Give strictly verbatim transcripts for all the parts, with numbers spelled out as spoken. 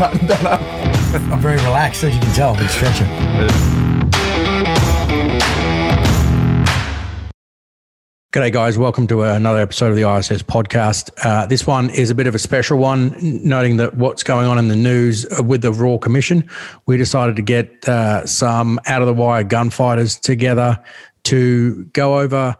button that up. I'm very relaxed, as you can tell. I'm stretching. G'day, guys. Welcome to another episode of the I S S podcast. Uh, this one is a bit of a special one, noting that what's going on in the news with the Royal Commission. We decided to get uh, some out-of-the-wire gunfighters together to go over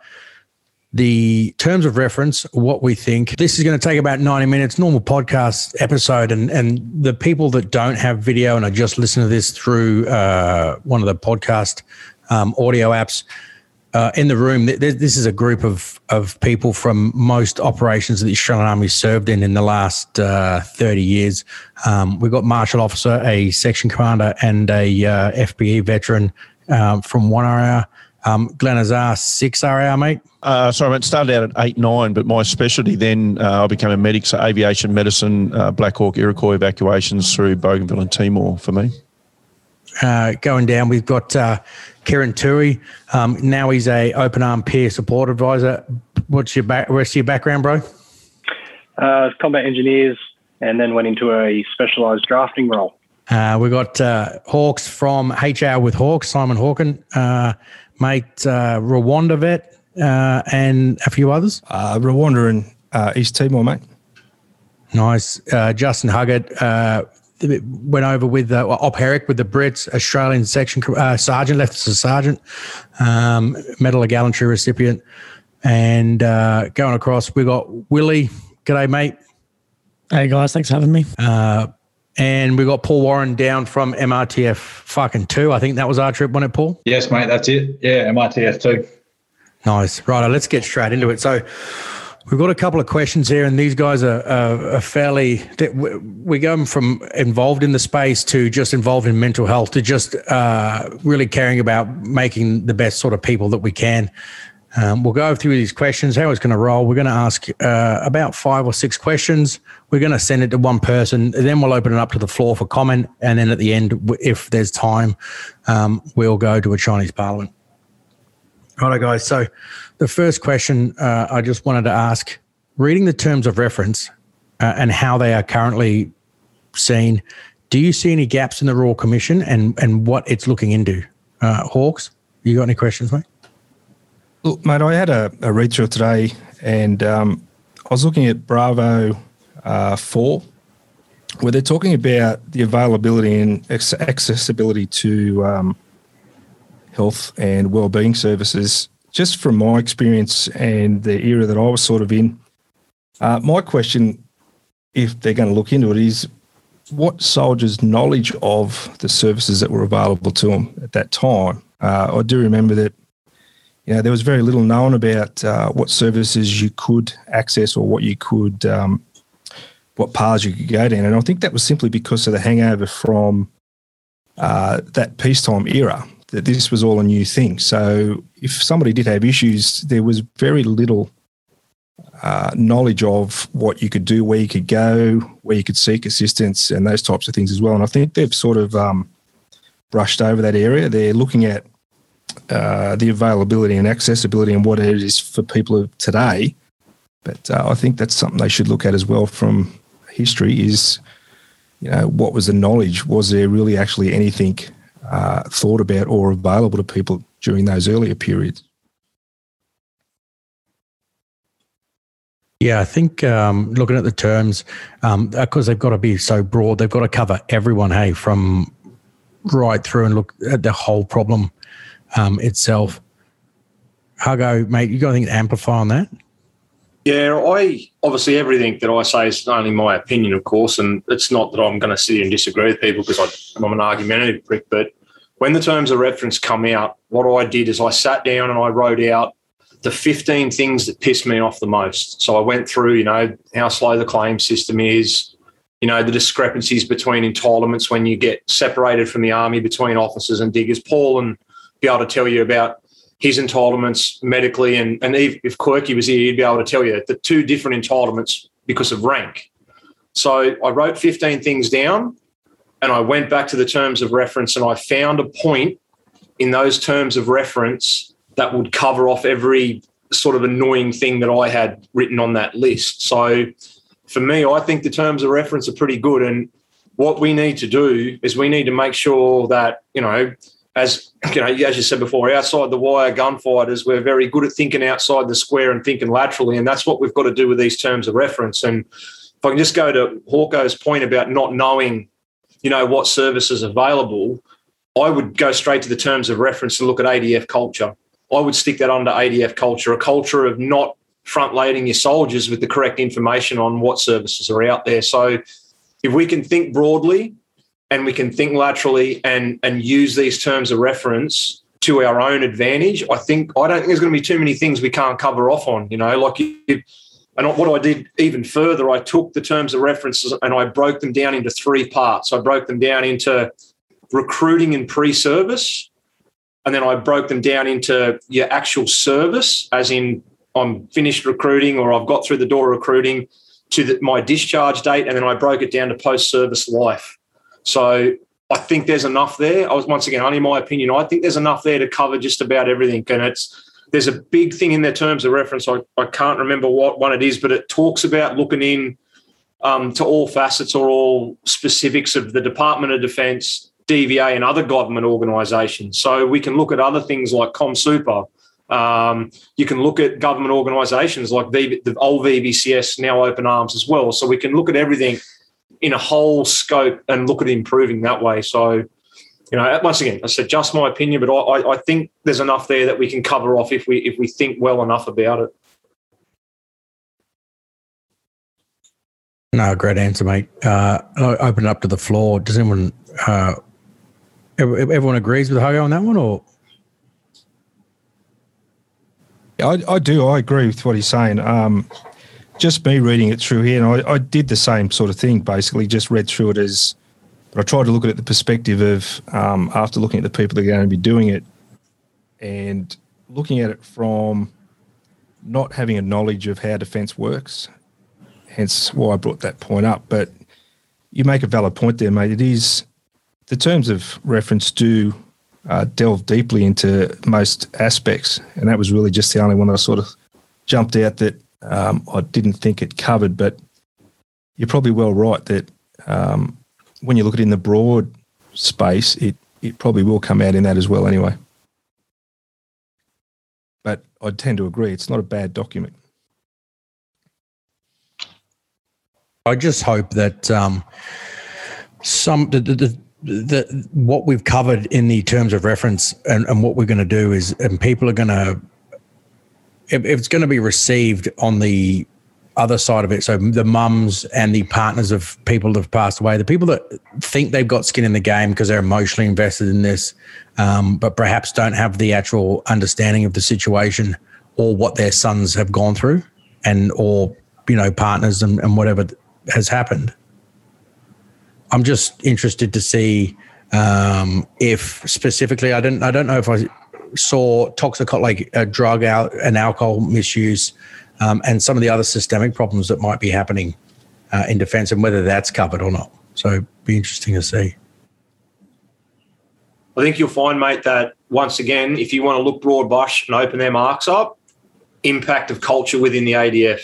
the terms of reference, what we think. This is going to take about ninety minutes, normal podcast episode. And, and the people that don't have video and are just listening to this through uh, one of the podcast um, audio apps uh, in the room, th- this is a group of, of people from most operations that the Australian Army served in in the last uh, thirty years. Um, we've got martial officer, a section commander and a uh, F B E veteran uh, from one R R. Um, Glenn Azar, six R R, mate? Uh, sorry, mate, started out at eight nine, but my specialty then, uh, I became a medic, so aviation medicine, uh, Black Hawk, Iroquois evacuations through Bougainville and Timor for me. Uh, going down, we've got uh, Kieran Toohey. Um, now he's a Open Arm peer support advisor. What's your ba- rest of your background, bro? Uh, combat engineers, and then went into a specialised drafting role. Uh, we've got uh, Hawks from H R with Hawks, Simon Hawken. Uh, Mate, uh, Rwanda vet uh, and a few others. Uh, Rwanda and uh, East Timor, mate. Nice. Uh, Justin Huggett uh, went over with uh, Op Herrick with the Brits, Australian section uh, sergeant, left as a sergeant, um, Medal of Gallantry recipient. And uh, going across, we got Willie. G'day, mate. Hey, guys. Thanks for having me. Uh, and we got Paul Warren down from M R T F fucking two. I think that was our trip, wasn't it, Paul? Yes, mate, that's it. Yeah, M R T F two. Nice. Right, let's get straight into it. So we've got a couple of questions here, and these guys are, are, are fairly – we go from involved in the space to just involved in mental health to just uh, really caring about making the best sort of people that we can. Um, we'll go through these questions, how it's going to roll. We're going to ask uh, about five or six questions. We're going to send it to one person. Then we'll open it up to the floor for comment. And then at the end, if there's time, um, we'll go to a Chinese parliament. All right, guys. So the first question uh, I just wanted to ask, reading the terms of reference uh, and how they are currently seen, do you see any gaps in the Royal Commission and, and what it's looking into? Uh, Hawks, you got any questions, mate? Look, mate, I had a, a read-through today and um, I was looking at Bravo uh, four, where they're talking about the availability and ex- accessibility to um, health and wellbeing services. Just from my experience and the era that I was sort of in, uh, my question, if they're going to look into it, is what soldiers' knowledge of the services that were available to them at that time? Uh, I do remember that You know, there was very little known about uh, what services you could access or what you could, um, what paths you could go down. And I think that was simply because of the hangover from uh, that peacetime era, that this was all a new thing. So if somebody did have issues, there was very little uh, knowledge of what you could do, where you could go, where you could seek assistance and those types of things as well. And I think they've sort of um, brushed over that area. They're looking at Uh, the availability and accessibility and what it is for people today. But uh, I think that's something they should look at as well from history is, you know, what was the knowledge? Was there really actually anything uh, thought about or available to people during those earlier periods? Yeah, I think um, looking at the terms, um, because they've got to be so broad, they've got to cover everyone, hey, from right through and look at the whole problem Um, itself. Hugo, mate, you got anything to amplify on that? Yeah, I obviously everything that I say is only my opinion, of course, and it's not that I'm going to sit here and disagree with people because I'm an argumentative prick, but when the terms of reference come out, what I did is I sat down and I wrote out the fifteen things that pissed me off the most. So I went through, you know, how slow the claim system is, you know, the discrepancies between entitlements when you get separated from the Army between officers and diggers. Paul and be able to tell you about his entitlements medically, and, and if Quirky was here, he'd be able to tell you the two different entitlements because of rank. So I wrote fifteen things down and I went back to the terms of reference and I found a point in those terms of reference that would cover off every sort of annoying thing that I had written on that list. So for me, I think the terms of reference are pretty good, and what we need to do is we need to make sure that, you know, as you know, as you said before, outside the wire gunfighters, we're very good at thinking outside the square and thinking laterally, and that's what we've got to do with these terms of reference. And if I can just go to Hawko's point about not knowing, you know, what service is available, I would go straight to the terms of reference and look at A D F culture. I would stick that under A D F culture, a culture of not front-loading your soldiers with the correct information on what services are out there. So if we can think broadly, and we can think laterally and and use these terms of reference to our own advantage, I think I don't think there's going to be too many things we can't cover off on. You know, like you, and what I did even further, I took the terms of references and I broke them down into three parts. I broke them down into recruiting and pre-service, and then I broke them down into your actual service, as in I'm finished recruiting or I've got through the door recruiting, to the, my discharge date, and then I broke it down to post-service life. So I think there's enough there. I was, once again, only my opinion, I think there's enough there to cover just about everything. And it's there's a big thing in their terms of reference. I, I can't remember what one it is, but it talks about looking in um, to all facets or all specifics of the Department of Defence, D V A and other government organisations. So we can look at other things like ComSuper. Um, you can look at government organisations like v, the old V B C S, now Open Arms as well. So we can look at everything in a whole scope and look at improving that way. So, you know, once again, I said just my opinion, but I, I think there's enough there that we can cover off if we if we think well enough about it. No, great answer, mate. Uh, I'll open it up to the floor. Does anyone, uh, everyone agrees with Hogo on that one, or? Yeah, I, I do. I agree with what he's saying. Um, Just me reading it through here, and I, I did the same sort of thing, basically, just read through it as, but I tried to look at it the perspective of, um, after looking at the people that are going to be doing it, and looking at it from not having a knowledge of how defence works, hence why I brought that point up. But you make a valid point there, mate. It is, the terms of reference do uh, delve deeply into most aspects, and that was really just the only one that I sort of jumped out that Um, I didn't think it covered, but you're probably well right that um, when you look at it in the broad space, it, it probably will come out in that as well anyway. But I tend to agree, it's not a bad document. I just hope that um, some the, the, the, what we've covered in the terms of reference and, and what we're going to do is, and people are going to, if it's going to be received on the other side of it, so the mums and the partners of people that have passed away, the people that think they've got skin in the game because they're emotionally invested in this, um, but perhaps don't have the actual understanding of the situation or what their sons have gone through, and or, you know, partners and, and whatever has happened. I'm just interested to see um, if specifically, I don't, I don't know if I... saw toxic, like uh, drug out and alcohol misuse, um, and some of the other systemic problems that might be happening uh, in defence, and whether that's covered or not. So it'd be interesting to see. I think you'll find, mate, that once again, if you want to look broad brush and open their marks up, impact of culture within the A D F,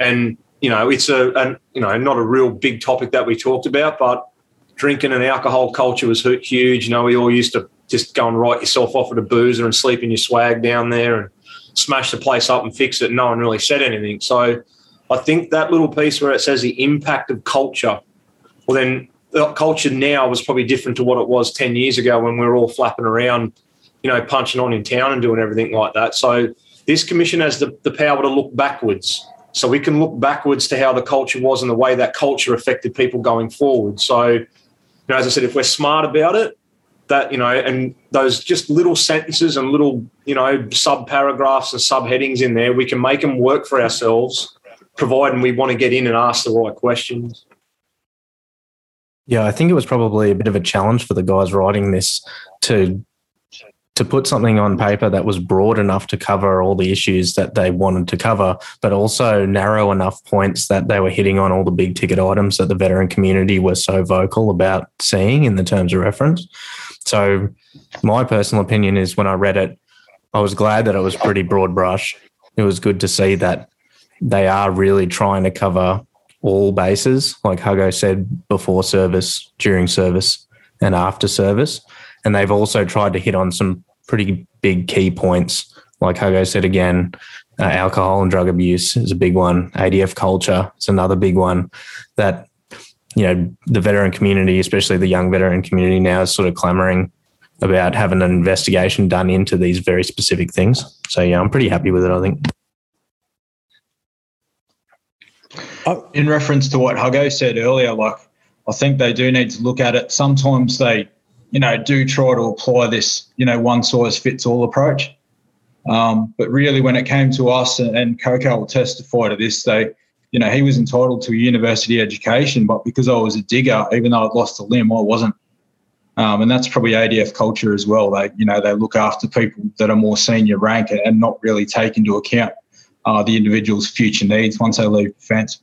and you know it's a, a you know not a real big topic that we talked about, but drinking and alcohol culture was huge. You know, we all used to just go and write yourself off at a boozer and sleep in your swag down there and smash the place up and fix it. And no one really said anything. So I think that little piece where it says the impact of culture, well, then the culture now was probably different to what it was ten years ago when we were all flapping around, you know, punching on in town and doing everything like that. So this commission has the, the power to look backwards. So we can look backwards to how the culture was and the way that culture affected people going forward. So, you know, as I said, if we're smart about it, that, you know, and those just little sentences and little, you know, sub-paragraphs and subheadings in there, we can make them work for ourselves, providing we want to get in and ask the right questions. Yeah, I think it was probably a bit of a challenge for the guys writing this to to put something on paper that was broad enough to cover all the issues that they wanted to cover, but also narrow enough points that they were hitting on all the big ticket items that the veteran community were so vocal about seeing in the terms of reference. So my personal opinion is when I read it, I was glad that it was pretty broad brush. It was good to see that they are really trying to cover all bases, like Hugo said, before service, during service and after service. And they've also tried to hit on some pretty big key points. Like Hugo said again, uh, alcohol and drug abuse is a big one. A D F culture is another big one that, you know, the veteran community, especially the young veteran community now, is sort of clamoring about having an investigation done into these very specific things. So, yeah, I'm pretty happy with it, I think. In reference to what Hugo said earlier, like, I think they do need to look at it. Sometimes they, you know, do try to apply this, you know, one-size-fits-all approach. Um, but really, when it came to us, and, and Coco will testify to this, they, you know, he was entitled to a university education, but because I was a digger, even though I'd lost a limb, I wasn't. Um, and that's probably A D F culture as well. They, you know, they look after people that are more senior rank and, and not really take into account uh, the individual's future needs once they leave defence.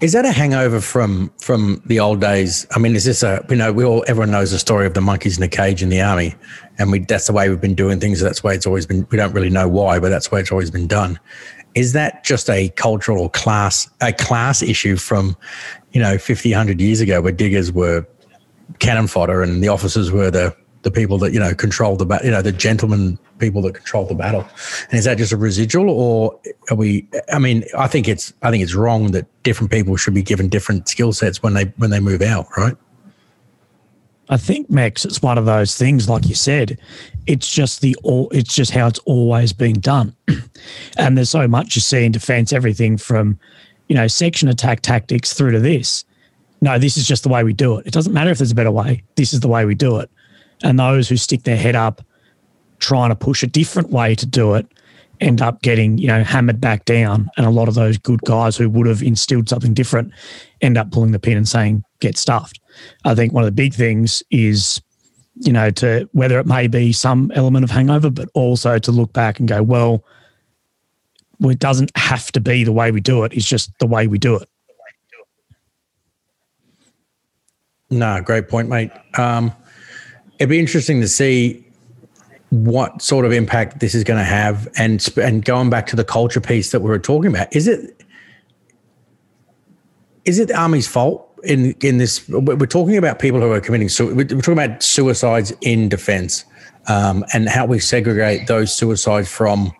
Is that a hangover from from the old days? I mean, is this a, you know, we all, everyone knows the story of the monkeys in a cage in the army, and we that's the way we've been doing things. That's the way it's always been. We don't really know why, but that's the way it's always been done. Is that just a cultural class, a class issue from, you know, fifty, one hundred years ago, where diggers were cannon fodder and the officers were the the people that, you know, controlled the, you know, the gentlemen people that controlled the battle? And is that just a residual, or are we, I mean, I think it's, I think it's wrong that different people should be given different skill sets when they, when they move out, right? I think, Max, it's one of those things, like you said, it's just the, it's just how it's always been done. And there's so much you see in defence, everything from, you know, section attack tactics through to this. No, this is just the way we do it. It doesn't matter if there's a better way. This is the way we do it. And those who stick their head up trying to push a different way to do it end up getting, you know, hammered back down. And a lot of those good guys who would have instilled something different end up pulling the pin and saying, get stuffed. I think one of the big things is, you know, to whether it may be some element of hangover, but also to look back and go, well, it doesn't have to be the way we do it. It's just the way we do it. No, great point, mate. Um, It'd be interesting to see what sort of impact this is going to have, and sp- and going back to the culture piece that we were talking about, is it is it the Army's fault in in this? We're talking about people who are committing suicide. We're talking about suicides in defence, um, and how we segregate those suicides from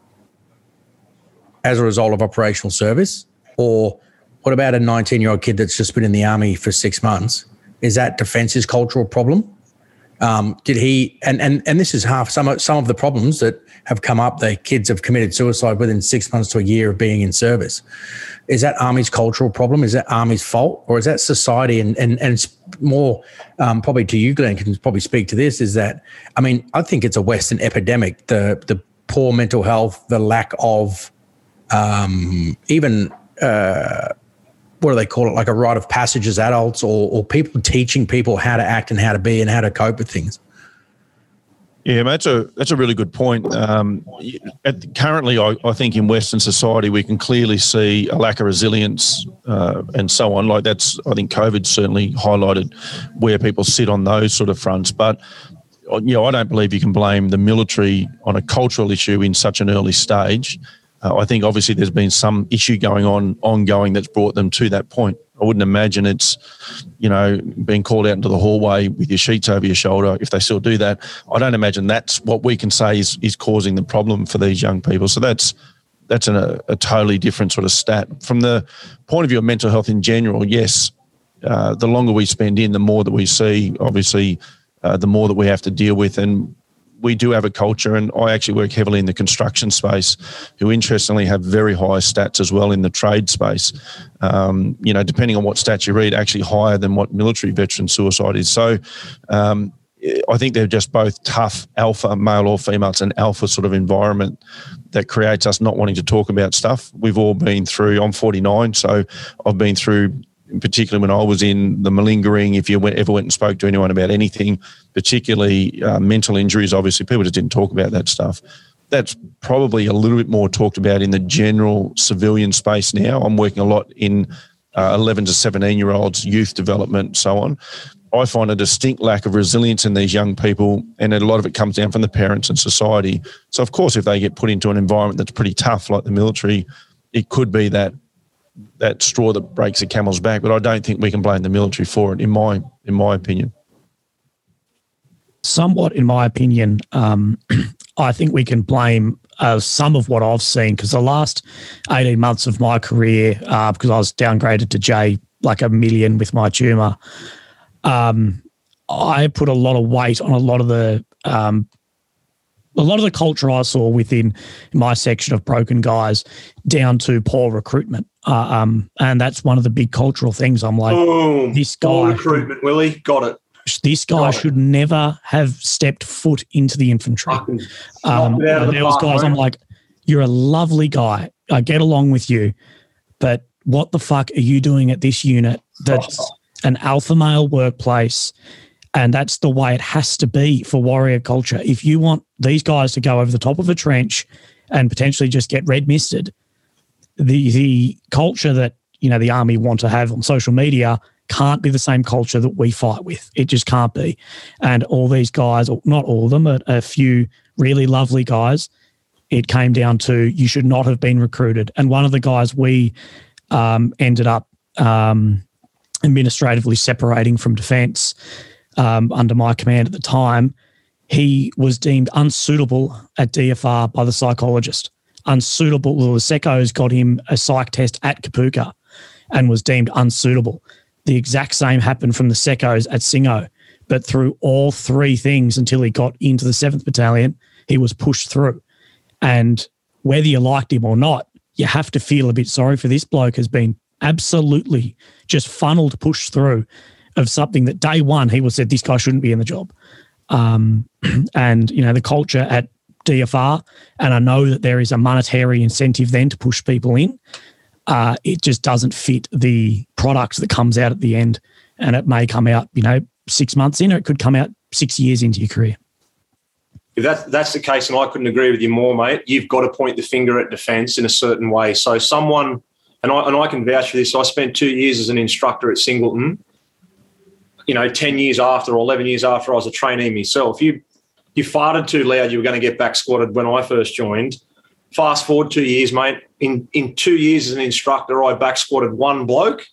as a result of operational service. Or what about a nineteen-year-old kid that's just been in the Army for six months? Is that defence's cultural problem? Um, did he, and, and, and this is half some of, some of the problems that have come up, the kids have committed suicide within six months to a year of being in service. Is that Army's cultural problem? Is that Army's fault, or is that society? And, and, and it's more, um, probably to you, Glenn, can probably speak to this, is that, I mean, I think it's a Western epidemic, the, the poor mental health, the lack of, um, even, uh, what do they call it, like a rite of passage as adults, or, or people teaching people how to act and how to be and how to cope with things? Yeah, mate, that's a, that's a really good point. Um, at, currently, I, I think in Western society, we can clearly see a lack of resilience uh, and so on. Like that's, I think COVID certainly highlighted where people sit on those sort of fronts. But, you know, I don't believe you can blame the military on a cultural issue in such an early stage. Uh, I think obviously there's been some issue going on, ongoing, that's brought them to that point. I wouldn't imagine it's, you know, being called out into the hallway with your sheets over your shoulder, if they still do that. I don't imagine that's what we can say is, is causing the problem for these young people. So that's that's an, a, a totally different sort of stat. From the point of view of mental health in general, yes, uh, the longer we spend in, the more that we see, obviously, uh, the more that we have to deal with. And we do have a culture, and I actually work heavily in the construction space, who interestingly have very high stats as well in the trade space. Um, you know, depending on what stats you read, actually higher than what military veteran suicide is. So um, I think they're just both tough alpha, male or female. It's an alpha sort of environment that creates us not wanting to talk about stuff. We've all been through, I'm forty-nine, so I've been through, particularly when I was in the malingering, if you went, ever went and spoke to anyone about anything, particularly uh, mental injuries, obviously people just didn't talk about that stuff. That's probably a little bit more talked about in the general civilian space now. I'm working a lot in uh, eleven to seventeen-year-olds, youth development, so on. I find a distinct lack of resilience in these young people, and a lot of it comes down from the parents and society. So, of course, if they get put into an environment that's pretty tough, like the military, it could be that that straw that breaks the camel's back, but I don't think we can blame the military for it, in my in my opinion. Somewhat, in my opinion, um, I think we can blame uh, some of what I've seen, because the last eighteen months of my career, uh, because I was downgraded to J like a million with my tumour, um, I put a lot of weight on a lot of the um, a lot of the culture I saw within my section of broken guys, down to poor recruitment. Uh, um, and that's one of the big cultural things. I'm like, oh, this guy. Poor recruitment, Willie. Got it. This guy should never have stepped foot into the infantry. Um, there the was park, guys, man. I'm like, you're a lovely guy. I get along with you, but what the fuck are you doing at this unit? That's oh. an alpha male workplace, and that's the way it has to be for warrior culture. If you want these guys to go over the top of a trench and potentially just get red misted, the the culture that you know the army want to have on social media can't be the same culture that we fight with. It just can't be. And all these guys, not all of them, but a few really lovely guys, it came down to you should not have been recruited. And one of the guys we um, ended up um, administratively separating from defence um, under my command at the time, he was deemed unsuitable at D F R by the psychologist. Unsuitable. Well, the secos got him a psych test at Kapooka and was deemed unsuitable. The exact same happened from the secos at C O, but through all three things until he got into the seventh Battalion, he was pushed through. And whether you liked him or not, you have to feel a bit sorry for this bloke has been absolutely just funneled, pushed through of something that day one he was said, this guy shouldn't be in the job. Um, and, you know, the culture at D F R, and I know that there is a monetary incentive then to push people in, Uh, it just doesn't fit the product that comes out at the end. And it may come out, you know, six months in, or it could come out six years into your career. If that's, that's the case, and I couldn't agree with you more, mate, you've got to point the finger at defence in a certain way. So someone, and I, and I can vouch for this, I spent two years as an instructor at Singleton, you know, ten years after or eleven years after I was a trainee myself. You, you farted too loud, you were going to get back squatted when I first joined. Fast forward two years, mate. In in two years as an instructor, I back squatted one bloke,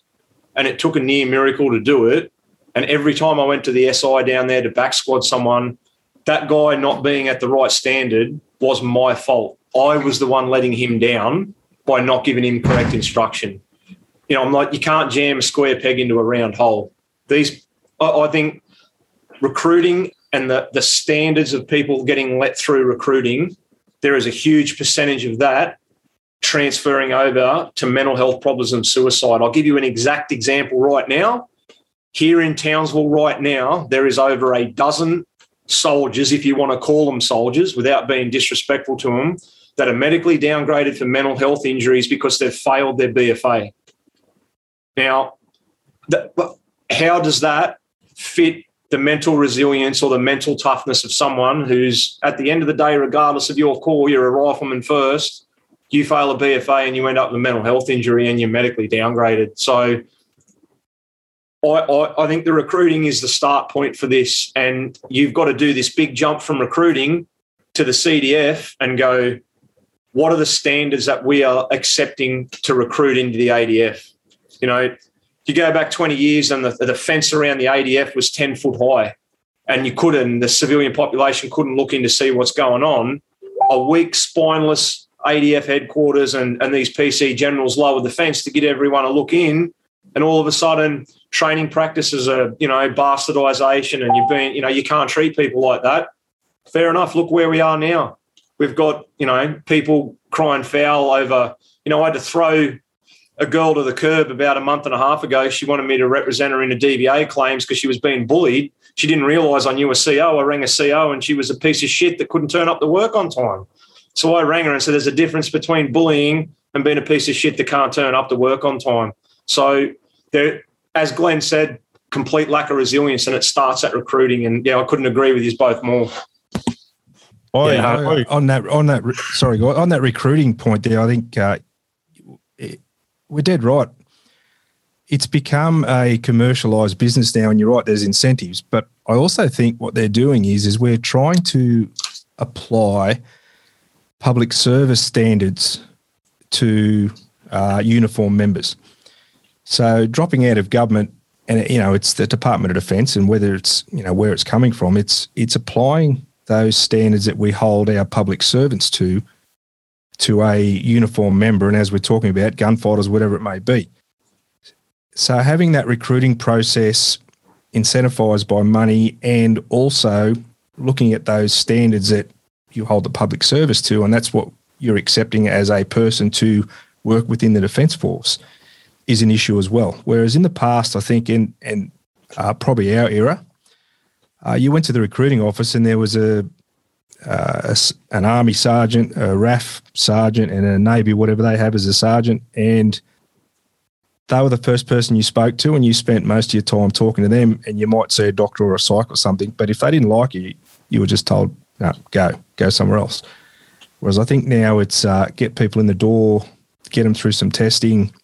and it took a near miracle to do it. And every time I went to the S I down there to back squad someone, that guy not being at the right standard was my fault. I was the one letting him down by not giving him correct instruction. You know, I'm like, you can't jam a square peg into a round hole. These, I, I think, recruiting and the the standards of people getting let through recruiting. There is a huge percentage of that transferring over to mental health problems and suicide. I'll give you an exact example right now. Here in Tiansville right now, there is over a dozen soldiers, if you want to call them soldiers, without being disrespectful to them, that are medically downgraded for mental health injuries because they've failed their B F A. Now, how does that fit the mental resilience or the mental toughness of someone who's, at the end of the day, regardless of your corps, you're a rifleman first, you fail a B F A and you end up with a mental health injury and you're medically downgraded. So I, I, I think the recruiting is the start point for this, and you've got to do this big jump from recruiting to the C D F and go, what are the standards that we are accepting to recruit into the A D F? You know, you go back twenty years and the, the fence around the A D F was ten foot high, and you couldn't, the civilian population couldn't look in to see what's going on. A weak, spineless A D F headquarters and, and these P C generals lowered the fence to get everyone to look in, and all of a sudden training practices are, you know, bastardisation, and you've been, you know, you can't treat people like that. Fair enough. Look where we are now. We've got, you know, people crying foul over, you know, I had to throw a girl to the curb about a month and a half ago. She wanted me to represent her in a D V A claims because she was being bullied. She didn't realise I knew a C O. I rang a C O and she was a piece of shit that couldn't turn up to work on time. So I rang her and said, there's a difference between bullying and being a piece of shit that can't turn up to work on time. So there, as Glenn said, complete lack of resilience, and it starts at recruiting. And, yeah, I couldn't agree with you both more. Oh, yeah, yeah. I, on that, on that, sorry, on that recruiting point there, I think uh, – we're dead right. It's become a commercialised business now, and you're right, there's incentives. But I also think what they're doing is is we're trying to apply public service standards to uh, uniformed members. So dropping out of government, and you know, it's the Department of Defence, and whether it's, you know, where it's coming from, it's it's applying those standards that we hold our public servants to, to a uniformed member, and as we're talking about, gunfighters, whatever it may be. So having that recruiting process incentivised by money, and also looking at those standards that you hold the public service to, and that's what you're accepting as a person to work within the Defence Force, is an issue as well. Whereas in the past, I think in and uh, probably our era, uh, you went to the recruiting office and there was a, uh, a an Army sergeant, a R A F sergeant, and a Navy, whatever they have as a sergeant, and they were the first person you spoke to, and you spent most of your time talking to them, and you might see a doctor or a psych or something, but if they didn't like you, you were just told, no, go, go somewhere else. Whereas I think now it's uh, get people in the door, get them through some testing,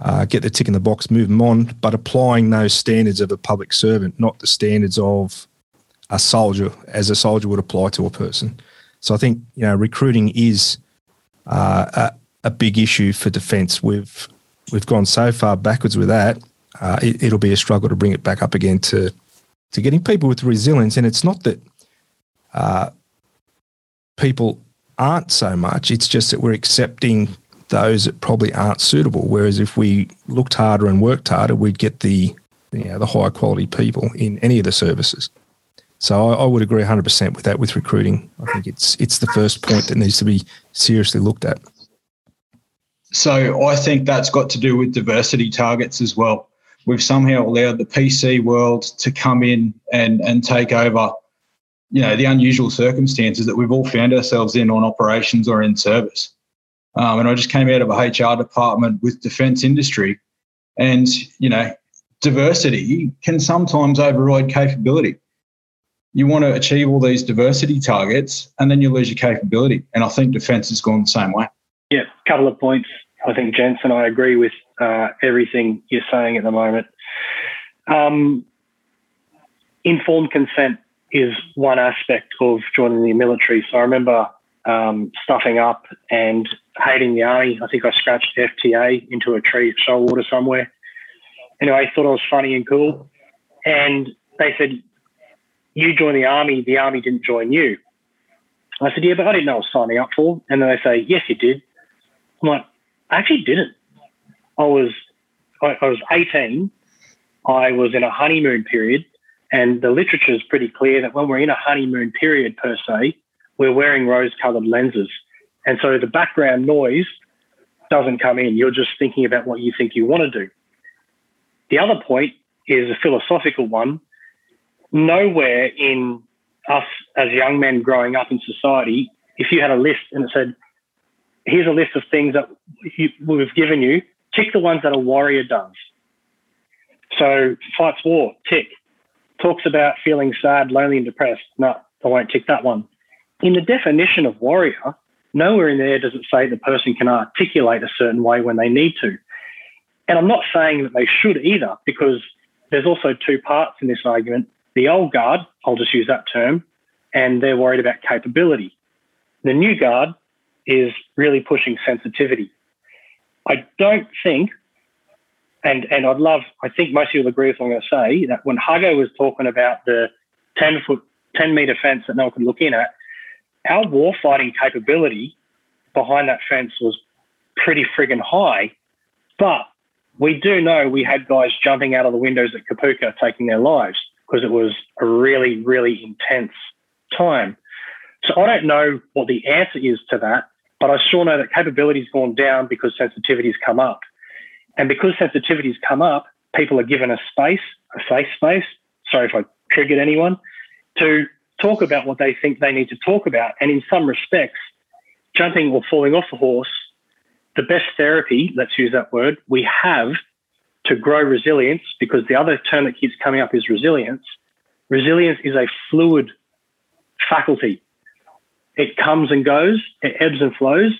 uh, get the tick in the box, move them on, but applying those standards of a public servant, not the standards of a soldier, as a soldier would apply to a person. So I think, you know, recruiting is uh, a, a big issue for Defence. We've... We've gone so far backwards with that, uh, it, it'll be a struggle to bring it back up again to to getting people with resilience. And it's not that uh, people aren't so much, it's just that we're accepting those that probably aren't suitable. Whereas if we looked harder and worked harder, we'd get the, you know, the higher quality people in any of the services. So I, I would agree one hundred percent with that with recruiting. I think it's it's the first point that needs to be seriously looked at. So I think that's got to do with diversity targets as well. We've somehow allowed the P C world to come in and, and take over, you know, the unusual circumstances that we've all found ourselves in on operations or in service. Um, and I just came out of a H R department with defence industry, and, you know, diversity can sometimes override capability. You want to achieve all these diversity targets and then you lose your capability. And I think defence has gone the same way. Yeah, a couple of points. I think, Jensen, I agree with uh, everything you're saying at the moment. Um, informed consent is one aspect of joining the military. So I remember um, stuffing up and hating the Army. I think I scratched F T A into a tree at Shoalwater somewhere. Anyway, I thought I was funny and cool. And they said, you join the Army, the Army didn't join you. I said, yeah, but I didn't know what I was signing up for. And then they say, yes, you did. I'm like, I actually didn't. I was I, I was eighteen. I was in a honeymoon period, and the literature is pretty clear that when we're in a honeymoon period per se, we're wearing rose-coloured lenses. And so the background noise doesn't come in. You're just thinking about what you think you want to do. The other point is a philosophical one. Nowhere in us as young men growing up in society, if you had a list and it said, here's a list of things that you, we've given you. Tick the ones that a warrior does. So fights war, tick. Talks about feeling sad, lonely and depressed. No, I won't tick that one. In the definition of warrior, nowhere in there does it say the person can articulate a certain way when they need to. And I'm not saying that they should either, because there's also two parts in this argument. The old guard, I'll just use that term, and they're worried about capability. The new guard is really pushing sensitivity. I don't think, and and I'd love, I think most of you will agree with what I'm going to say, that when Hago was talking about the ten foot, ten meter fence that no one could look in at, our warfighting capability behind that fence was pretty friggin' high, but we do know we had guys jumping out of the windows at Kapooka taking their lives because it was a really, really intense time. So I don't know what the answer is to that, but I sure know that capability's gone down because sensitivity's come up. And because sensitivity's come up, people are given a space, a safe space, sorry if I triggered anyone, to talk about what they think they need to talk about. And in some respects, jumping or falling off a horse, the best therapy, let's use that word, we have to grow resilience, because the other term that keeps coming up is resilience. Resilience is a fluid faculty. It comes and goes, it ebbs and flows,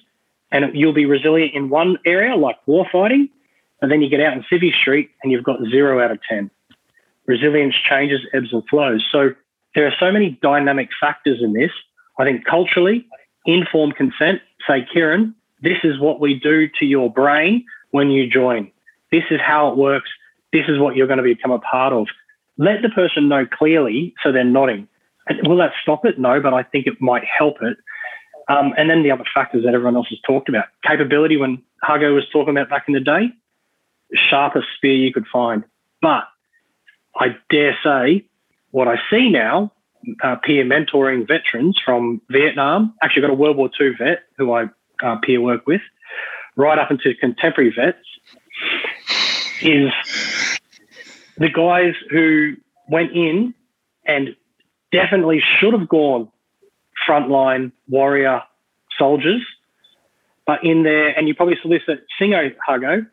and it, you'll be resilient in one area, like warfighting, and then you get out in Civvy Street and you've got zero out of ten. Resilience changes, ebbs and flows. So there are so many dynamic factors in this. I think culturally, informed consent, say Kieran, This is what we do to your brain when you join. This is how it works. This is what you're going to become a part of. Let the person know clearly so they're nodding. Will that stop it? No, but I think it might help it. Um, and then the other factors that everyone else has talked about. Capability, when Hago was talking about back in the day, sharpest spear you could find. But I dare say what I see now, uh, peer mentoring veterans from Vietnam, actually got a World War Two vet who I uh, peer work with, right up into contemporary vets, is the guys who went in and definitely should have gone frontline warrior soldiers, but in there, and you probably saw this at Singo Hago,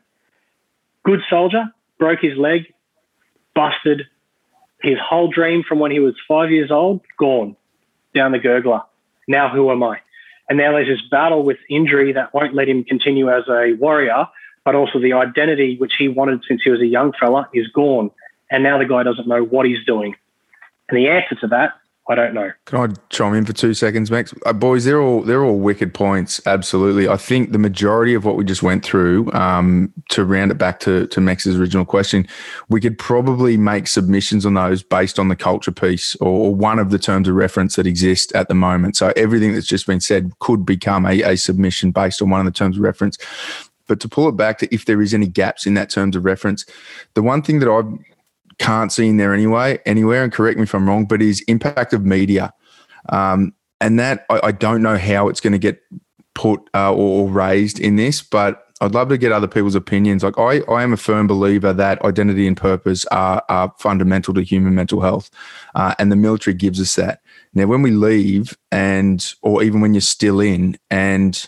good soldier, broke his leg, busted, his whole dream from when he was five years old, gone, down the gurgler. Now who am I? And now there's this battle with injury that won't let him continue as a warrior, but also the identity which he wanted since he was a young fella is gone. And now the guy doesn't know what he's doing. And the answer to that, I don't know. Can I chime in for two seconds, Max? Uh, boys, they're all they're all wicked points. Absolutely. I think the majority of what we just went through, um, to round it back to, to Max's original question, we could probably make submissions on those based on the culture piece or one of the terms of reference that exist at the moment. So everything that's just been said could become a, a submission based on one of the terms of reference. But to pull it back to if there is any gaps in that terms of reference, the one thing that I've can't see in there anyway, anywhere, and correct me if I'm wrong, but is impact of media. Um, and that, I, I don't know how it's going to get put uh, or, or raised in this, but I'd love to get other people's opinions. Like I, I am a firm believer that identity and purpose are, are fundamental to human mental health, uh, and the military gives us that. Now, when we leave and, or even when you're still in and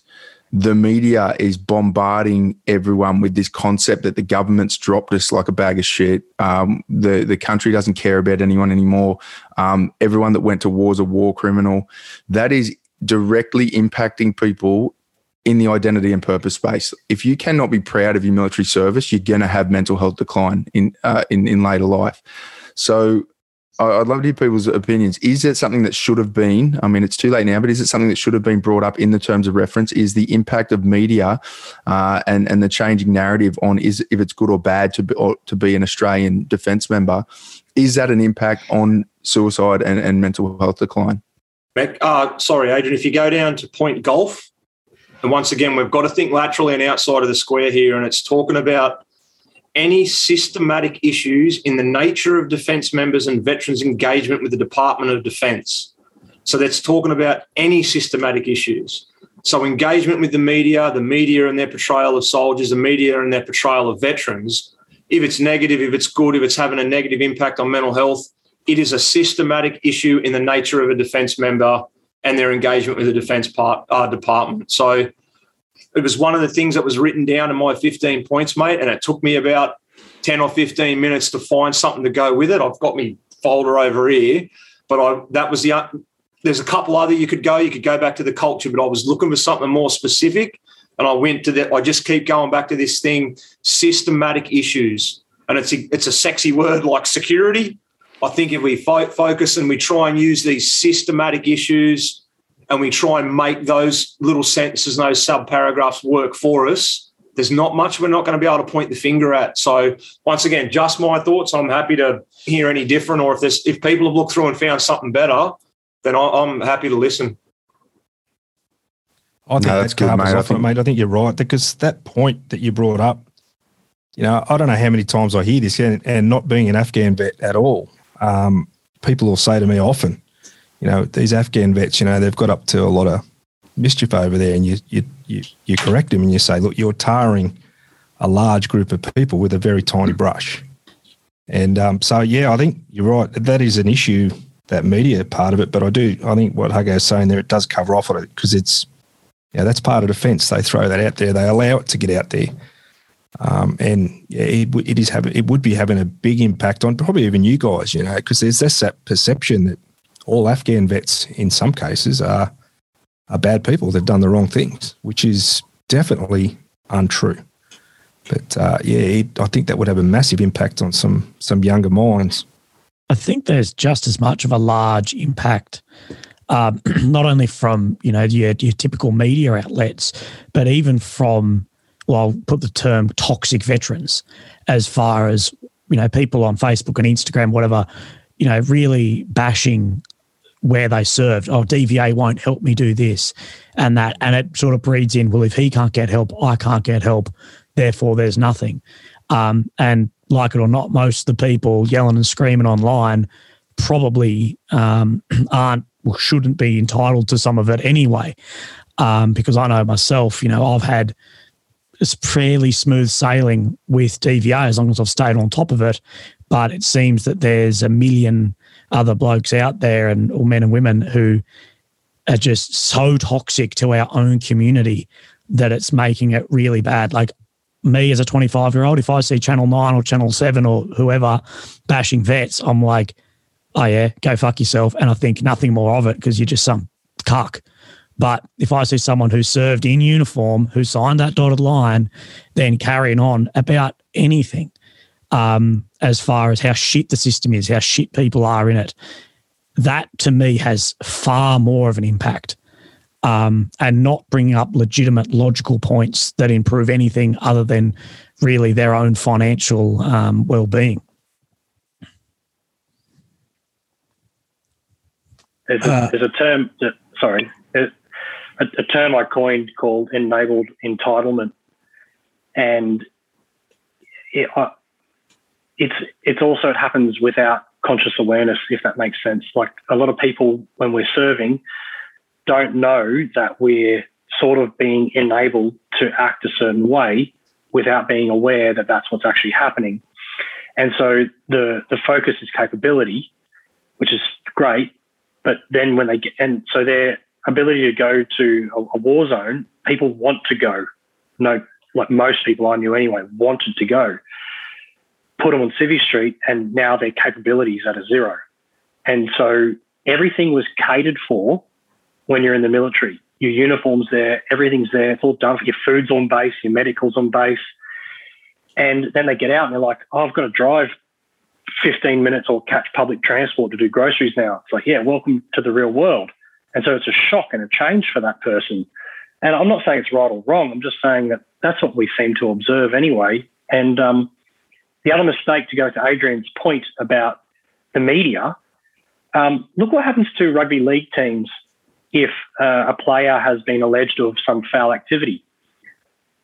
the media is bombarding everyone with this concept that the government's dropped us like a bag of shit. Um, the, the country doesn't care about anyone anymore. Um, everyone that went to war is a war criminal. That is directly impacting people in the identity and purpose space. If you cannot be proud of your military service, you're going to have mental health decline in, uh, in, in later life. So I'd love to hear people's opinions. Is that something that should have been, I mean, it's too late now, but is it something that should have been brought up in the terms of reference? Is the impact of media uh, and, and the changing narrative on is if it's good or bad to be, or to be an Australian defence member, is that an impact on suicide and, and mental health decline? Uh, sorry, Adrian, if you go down to point golf, and once again, we've got to think laterally and outside of the square here, and it's talking about any systematic issues in the nature of defence members and veterans' engagement with the Department of Defence. So that's talking about any systematic issues. So engagement with the media, the media and their portrayal of soldiers, the media and their portrayal of veterans, if it's negative, if it's good, if it's having a negative impact on mental health, it is a systematic issue in the nature of a defence member and their engagement with the defence part, uh, department. So it was one of the things that was written down in my fifteen points, mate, and it took me about ten or fifteen minutes to find something to go with it. I've got my folder over here, but I, that was the – there's a couple other you could go. You could go back to the culture, but I was looking for something more specific, and I went to the – I just keep going back to this thing, systematic issues, and it's a, it's a sexy word like security. I think if we fo- focus and we try and use these systematic issues – and we try and make those little sentences and those sub-paragraphs work for us, there's not much we're not going to be able to point the finger at. So once again, just my thoughts. I'm happy to hear any different, or if there's, if people have looked through and found something better, then I'm happy to listen. I think no, that's that good, mate. I think, it, mate. I think you're right, because that point that you brought up, you know, I don't know how many times I hear this, and, and not being an Afghan vet at all, um, people will say to me often, you know, these Afghan vets, you know, they've got up to a lot of mischief over there, and you you you, you correct them and you say, look, you're tarring a large group of people with a very tiny brush. And um, so, yeah, I think you're right. That is an issue, that media part of it. But I do, I think what Hago's saying there, it does cover off on it, because it's, yeah, you know, that's part of defence. They throw that out there. They allow it to get out there. Um, and yeah, it, it, is having, it would be having a big impact on probably even you guys, you know, because there's this, that perception that all Afghan vets, in some cases, are are bad people. They've done the wrong things, which is definitely untrue. But uh, yeah, it, I think that would have a massive impact on some some younger minds. I think there's just as much of a large impact um, not only from, you know, your, your typical media outlets, but even from, well, I'll put the term toxic veterans, as far as, you know, people on Facebook and Instagram, whatever, you know, really bashing where they served. Oh, D V A won't help me do this and that. And it sort of breeds in, well, if he can't get help, I can't get help, therefore there's nothing. Um, and like it or not, most of the people yelling and screaming online probably um, aren't or shouldn't be entitled to some of it anyway. Um, because I know myself, you know, I've had it's fairly smooth sailing with D V A as long as I've stayed on top of it. But it seems that there's a million other blokes out there, and or men and women, who are just so toxic to our own community that it's making it really bad. Like me as a twenty-five-year-old, if I see Channel nine or Channel seven or whoever bashing vets, I'm like, oh, yeah, go fuck yourself. And I think nothing more of it because you're just some cuck. But if I see someone who served in uniform, who signed that dotted line, then carrying on about anything um, as far as how shit the system is, how shit people are in it, that to me has far more of an impact um, and not bringing up legitimate logical points that improve anything other than really their own financial um, well-being. There's a, uh, there's a term that, sorry, A, a term I coined called enabled entitlement, and it, I, it's it's also it happens without conscious awareness, if that makes sense. Like a lot of people when we're serving don't know that we're sort of being enabled to act a certain way without being aware that that's what's actually happening. And so the the focus is capability, which is great, but then when they get and so they're ability to go to a, a war zone, people want to go. No, like most people I knew anyway, wanted to go. Put them on Civvy Street, and now their capability is at a zero. And so everything was catered for when you're in the military. Your uniform's there, everything's there, it's all done for your food's on base, your medical's on base. And then they get out and they're like, oh, I've got to drive fifteen minutes or catch public transport to do groceries now. It's like, yeah, welcome to the real world. And so it's a shock and a change for that person. And I'm not saying it's right or wrong. I'm just saying that that's what we seem to observe anyway. And um, the other mistake, to go to Adrian's point about the media, um, look what happens to rugby league teams if uh, a player has been alleged of some foul activity.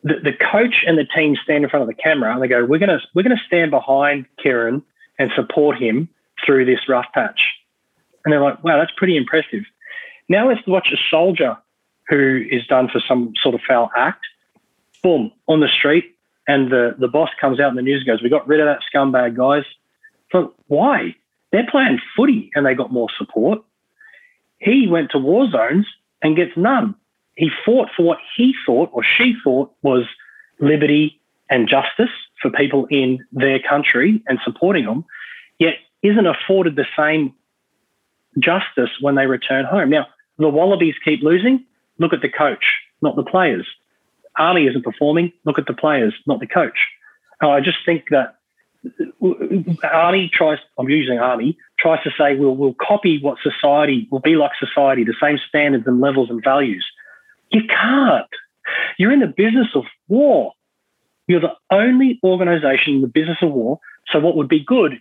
The, the coach and the team stand in front of the camera and they go, we're going to we're going to stand behind Kieran and support him through this rough patch. And they're like, wow, that's pretty impressive. Now let's watch a soldier who is done for some sort of foul act, boom, on the street, and the, the boss comes out in the news and goes, we got rid of that scumbag, guys. So why? They're playing footy and they got more support. He went to war zones and gets none. He fought for what he thought or she thought was liberty and justice for people in their country and supporting them, yet isn't afforded the same justice when they return home. Now, the Wallabies keep losing. Look at the coach, not the players. Army isn't performing. Look at the players, not the coach. Uh, I just think that Army tries, I'm using Army, tries to say we'll, we'll copy what society, will be like society, the same standards and levels and values. You can't. You're in the business of war. You're the only organisation in the business of war. So what would be good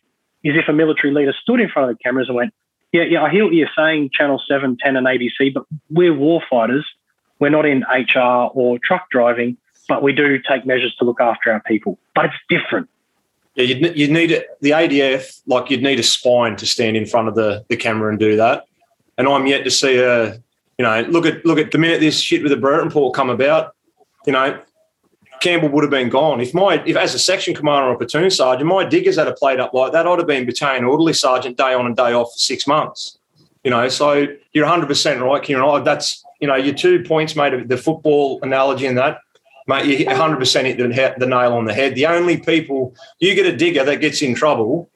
is if a military leader stood in front of the cameras and went, Yeah, yeah, I hear what you're saying, Channel seven, ten and A B C, but we're war fighters. We're not in H R or truck driving, but we do take measures to look after our people. But it's different. Yeah, you'd, you'd need it, the A D F, like you'd need a spine to stand in front of the, the camera and do that. And I'm yet to see a, you know, look at look at the minute this shit with the Brett report come about, you know, Campbell would have been gone. If my, if as a section commander or a platoon sergeant, my diggers had a played up like that, I'd have been battalion orderly sergeant day on and day off for six months. You know, so you're one hundred percent right, Kieran. That's, you know, your two points, mate, the football analogy and that, mate, you one hundred percent hit the, the nail on the head. The only people, you get a digger that gets in trouble,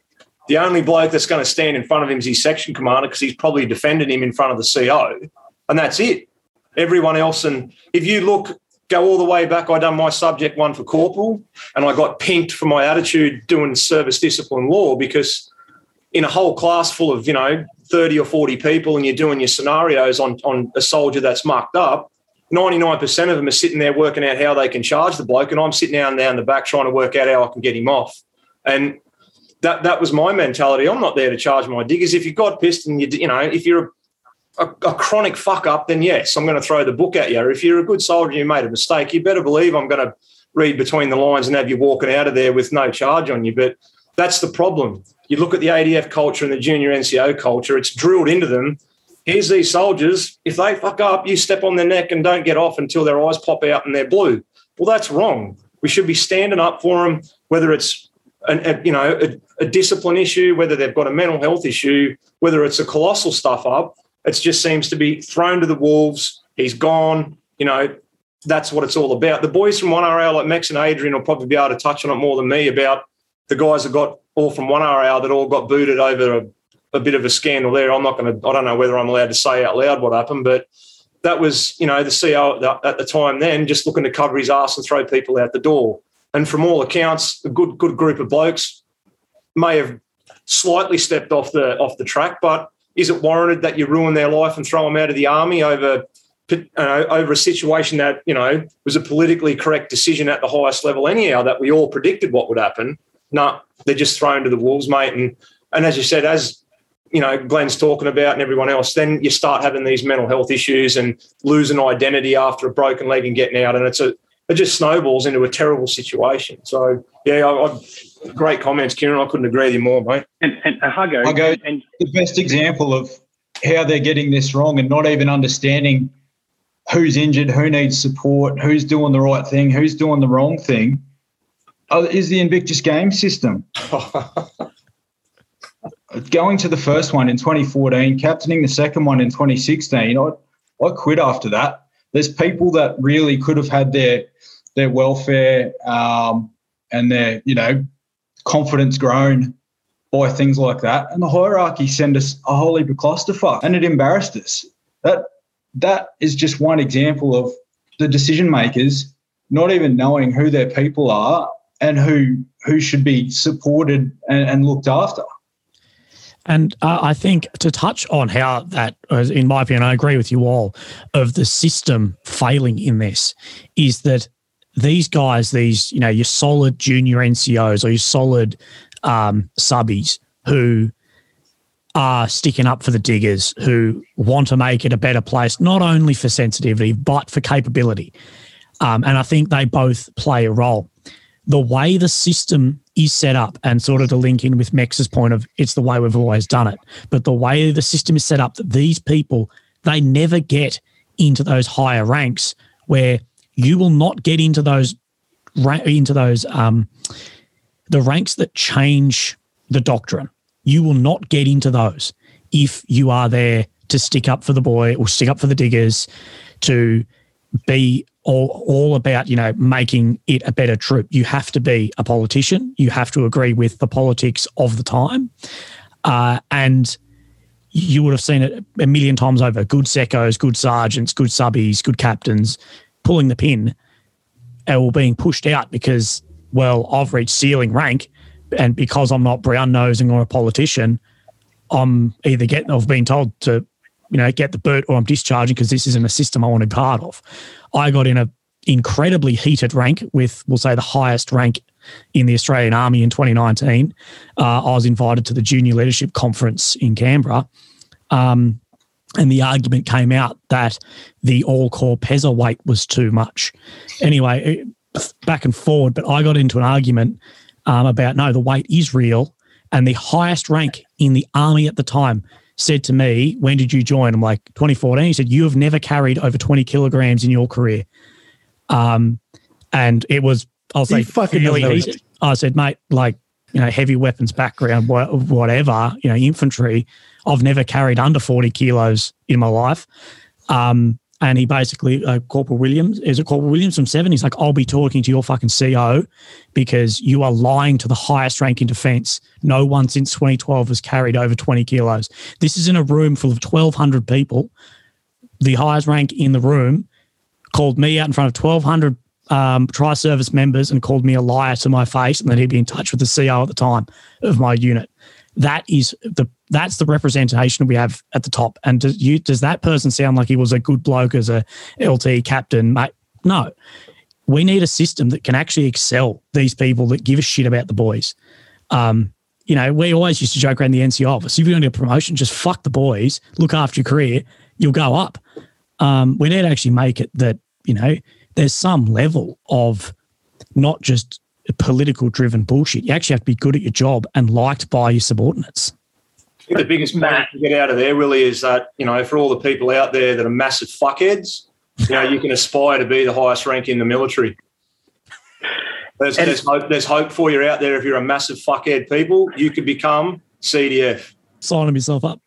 the only bloke that's going to stand in front of him is his section commander because he's probably defended him in front of the C O, and that's it. Everyone else, and if you look, go all the way back. I done my subject one for corporal and I got pinked for my attitude doing service discipline law because in a whole class full of, you know, thirty or forty people, and you're doing your scenarios on, on a soldier that's mucked up, ninety-nine percent of them are sitting there working out how they can charge the bloke, and I'm sitting down, down the back trying to work out how I can get him off. And that that was my mentality. I'm not there to charge my diggers. If you've got pissed and, you you know, if you're a, a, a chronic fuck-up, then yes, I'm going to throw the book at you. If you're a good soldier and you made a mistake, you better believe I'm going to read between the lines and have you walking out of there with no charge on you. But that's the problem. You look at the A D F culture and the junior N C O culture, it's drilled into them. Here's these soldiers. If they fuck up, you step on their neck and don't get off until their eyes pop out and they're blue. Well, that's wrong. We should be standing up for them, whether it's an, a, you know, a, a discipline issue, whether they've got a mental health issue, whether it's a colossal stuff up. It just seems to be thrown to the wolves. He's gone. You know, that's what it's all about. The boys from one R A like Max and Adrian will probably be able to touch on it more than me about the guys that got all from one R A that all got booted over a, a bit of a scandal there. I'm not going to, I don't know whether I'm allowed to say out loud what happened, but that was, you know, the C O at the, at the time then just looking to cover his ass and throw people out the door. And from all accounts, a good good group of blokes may have slightly stepped off the off the track, but is it warranted that you ruin their life and throw them out of the army over Uh, over a situation that, you know, was a politically correct decision at the highest level anyhow, that we all predicted what would happen? No, they're just thrown to the wolves, mate. And and as you said, as, you know, Glenn's talking about and everyone else, then you start having these mental health issues and losing identity after a broken leg and getting out. And it's a, it just snowballs into a terrible situation. So, yeah, I, I, great comments, Kieran. I couldn't agree with you more, mate. And, and uh, Hugo. Hugo, and, the best example of how they're getting this wrong and not even understanding who's injured, who needs support, who's doing the right thing, who's doing the wrong thing, is the Invictus Games system. Going to the first one in twenty fourteen, captaining the second one in twenty sixteen, I, I quit after that. There's people that really could have had their their welfare um, and their, you know, confidence grown by things like that. And the hierarchy sent us a whole heap of clusterfuck, and it embarrassed us. That... That is just one example of the decision makers not even knowing who their people are and who who should be supported and, and looked after. And uh, I think to touch on how that, in my opinion, I agree with you all, of the system failing in this is that these guys, these, you know, your solid junior N C Os or your solid um, subbies who are sticking up for the diggers, who want to make it a better place, not only for sensitivity, but for capability. Um, and I think they both play a role. The way the system is set up, and sort of to link in with Mex's point of it's the way we've always done it, but the way the system is set up, that these people, they never get into those higher ranks where you will not get into those, into those um, the ranks that change the doctrine. You will not get into those if you are there to stick up for the boy or stick up for the diggers, to be all, all about, you know, making it a better troop. You have to be a politician. You have to agree with the politics of the time. Uh, and you would have seen it a million times over. Good secos, good sergeants, good subbies, good captains pulling the pin or being pushed out because, well, I've reached ceiling rank. And because I'm not brown nosing or a politician, I'm either getting, I've been told to, you know, get the boot, or I'm discharging because this isn't a system I want to be part of. I got in a incredibly heated rank with, we'll say, the highest rank in the Australian Army in twenty nineteen. Uh, I was invited to the Junior Leadership Conference in Canberra. Um, and the argument came out that the all-corps P E S A weight was too much. Anyway, it, back and forward, but I got into an argument Um, about, no, the weight is real. And the highest rank in the army at the time said to me, when did you join? I'm like, twenty fourteen. He said, you have never carried over twenty kilograms in your career. Um, and it was, I'll say, fucking heated. I said, mate, like, you know, heavy weapons background, whatever, you know, infantry, I've never carried under forty kilos in my life. Um, and he basically, uh, Corporal Williams, is it Corporal Williams from Seven? He's like, I'll be talking to your fucking C O because you are lying to the highest rank in defence. No one since twenty twelve has carried over twenty kilos. This is in a room full of twelve hundred people. The highest rank in the room called me out in front of twelve hundred um, tri-service members and called me a liar to my face, and that he'd be in touch with the C O at the time of my unit. that is the that's the representation we have at the top. And does, you, does that person sound like he was a good bloke as a L T captain, mate? No. We need a system that can actually excel these people that give a shit about the boys. Um, you know, we always used to joke around the N C O office. If you're going to get a promotion, just fuck the boys, look after your career, you'll go up. Um, we need to actually make it that, you know, there's some level of not just political-driven bullshit. You actually have to be good at your job and liked by your subordinates. I think the biggest point to get out of there really is that, you know, for all the people out there that are massive fuckheads, you know, you can aspire to be the highest rank in the military. There's, there's, hope, there's hope for you out there. If you're a massive fuckhead people, you could become C D F. Signing myself up.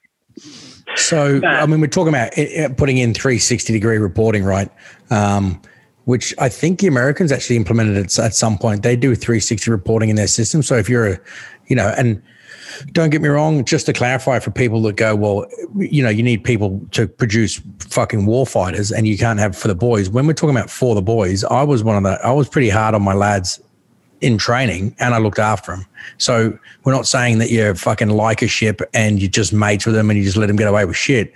So, I mean, we're talking about putting in three sixty degree reporting, right? Um, which I think the Americans actually implemented it at some point. They do three sixty reporting in their system. So if you're a, you know, and don't get me wrong, just to clarify for people that go, well, you know, you need people to produce fucking war fighters and you can't have for the boys. When we're talking about for the boys, I was one of the, I was pretty hard on my lads in training and I looked after them. So we're not saying that you're fucking like a ship and you're just mates with them and you just let them get away with shit.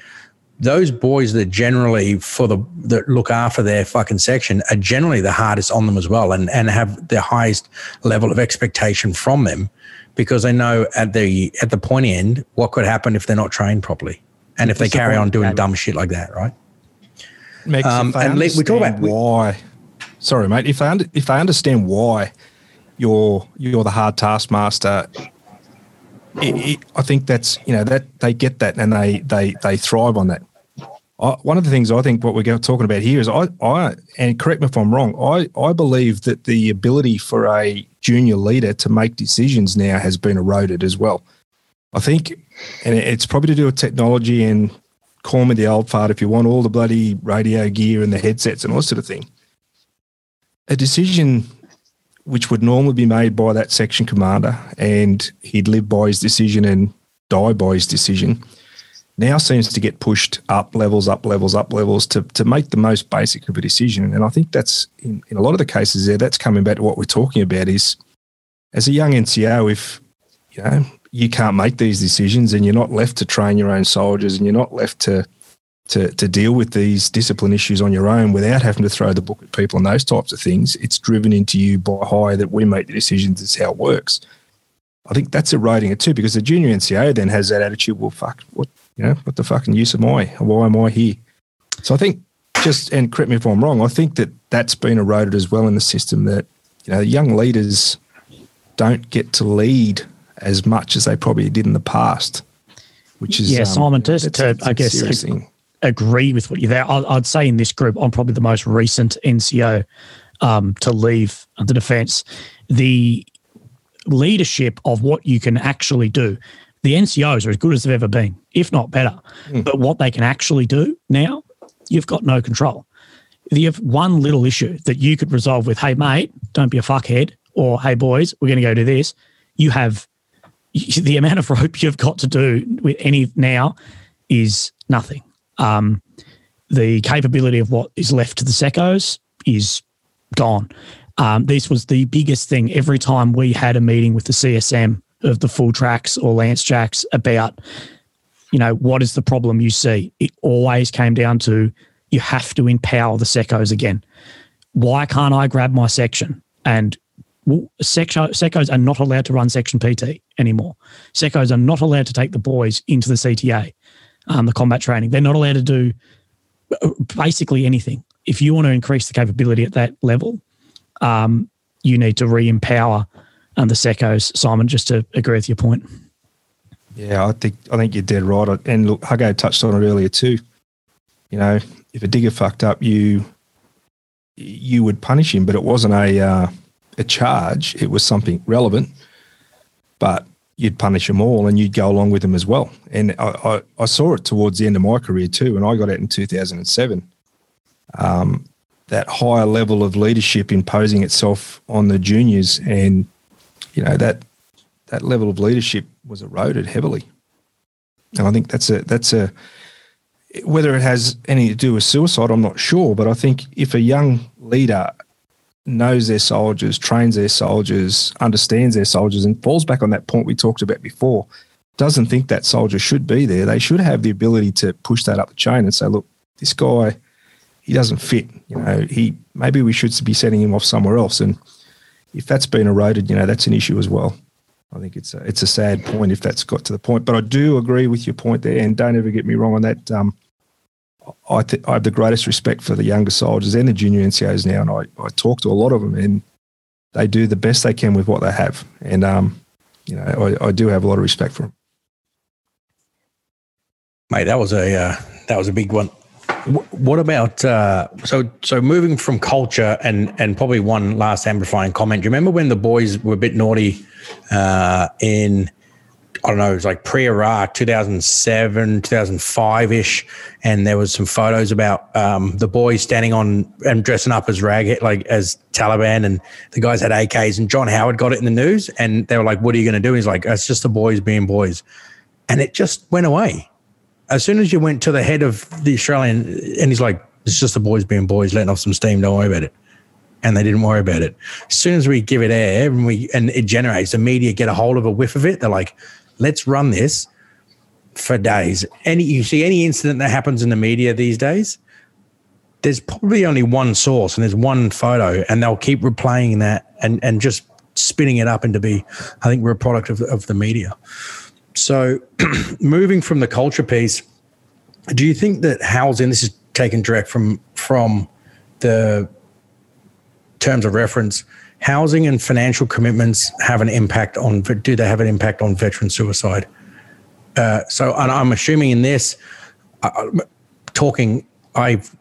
Those boys that generally for the, that look after their fucking section are generally the hardest on them as well and, and have the highest level of expectation from them, because they know at the at the pointy end what could happen if they're not trained properly and if they carry on doing dumb shit like that, right? Makes um, and we talk about why. Sorry, mate. If they under, if they understand why you're you're the hard taskmaster, it, it, I think that's you know that they get that and they they they thrive on that. I, one of the things I think what we're talking about here is I I and correct me if I'm wrong. I I believe that the ability for a junior leader to make decisions now has been eroded as well. I think, and it's probably to do with technology and call me the old fart if you want, all the bloody radio gear and the headsets and all sort of thing. A decision which would normally be made by that section commander and he'd live by his decision and die by his decision now seems to get pushed up levels, up levels, up levels to, to make the most basic of a decision. And I think that's, in, in a lot of the cases there, that's coming back to what we're talking about is, as a young N C O, if, you know, you can't make these decisions and you're not left to train your own soldiers and you're not left to to to deal with these discipline issues on your own without having to throw the book at people and those types of things, it's driven into you by high that we make the decisions, it's how it works. I think that's eroding it too, because the junior N C O then has that attitude, well, fuck, what, you know, what the fucking use am I? Why am I here? So I think just, and correct me if I'm wrong, I think that that's been eroded as well in the system that, you know, young leaders don't get to lead as much as they probably did in the past, which is... Yeah, um, Simon, just to, I guess, ag- agree with what you're there. I'd, I'd say in this group, I'm probably the most recent N C O um, to leave the defence. The leadership of what you can actually do. The N C Os are as good as they've ever been, if not better. Mm. But what they can actually do now, you've got no control. You have one little issue that you could resolve with, hey, mate, don't be a fuckhead, or hey, boys, we're going to go do this. You have the amount of rope you've got to do with any now is nothing. Um, the capability of what is left to the secos is gone. Um, this was the biggest thing every time we had a meeting with the C S M of the full tracks or Lance Jacks about, you know, what is the problem you see? It always came down to you have to empower the secos again. Why can't I grab my section? And well, seco, secos are not allowed to run section P T anymore. Secos are not allowed to take the boys into the C T A, um, the combat training. They're not allowed to do basically anything. If you want to increase the capability at that level, um, you need to re-empower and the secos, Simon, just to agree with your point. Yeah, I think I think you're dead right. And look, Huggo touched on it earlier too. You know, if a digger fucked up, you you would punish him, but it wasn't a uh, a charge. It was something relevant, but you'd punish them all and you'd go along with them as well. And I, I, I saw it towards the end of my career too, when I got out in two thousand seven. Um, that higher level of leadership imposing itself on the juniors and you know, that that level of leadership was eroded heavily. And I think that's a, that's a, whether it has anything to do with suicide, I'm not sure, but I think if a young leader knows their soldiers, trains their soldiers, understands their soldiers and falls back on that point we talked about before, doesn't think that soldier should be there, they should have the ability to push that up the chain and say, look, this guy, he doesn't fit. You know, he maybe we should be sending him off somewhere else. And if that's been eroded, you know, that's an issue as well. I think it's a, it's a sad point if that's got to the point. But I do agree with your point there, and don't ever get me wrong on that. Um, I, th- I have the greatest respect for the younger soldiers and the junior N C Os now, and I, I talk to a lot of them, and they do the best they can with what they have. And, um, you know, I, I do have a lot of respect for them. Mate, that was a uh, that was a big one. What about uh, so so moving from culture and and probably one last amplifying comment? Do you remember when the boys were a bit naughty uh, in I don't know, it was like pre-Iraq, two thousand seven, two thousand five ish, and there was some photos about um, the boys standing on and dressing up as rag like as Taliban, and the guys had A Ks, and John Howard got it in the news, and they were like, "What are you going to do?" He's like, "It's just the boys being boys," and it just went away. As soon as you went to the head of the Australian, and he's like, it's just the boys being boys, letting off some steam, don't worry about it. And they didn't worry about it. As soon as we give it air and we and it generates, the media get a hold of a whiff of it, they're like, let's run this for days. Any you see any incident that happens in the media these days, there's probably only one source and there's one photo, and they'll keep replaying that and, and just spinning it up into be, I think we're a product of, of the media. So moving from the culture piece, do you think that housing, this is taken direct from from the terms of reference, housing and financial commitments have an impact on, do they have an impact on veteran suicide? Uh, so and I'm assuming in this, uh, talking, I've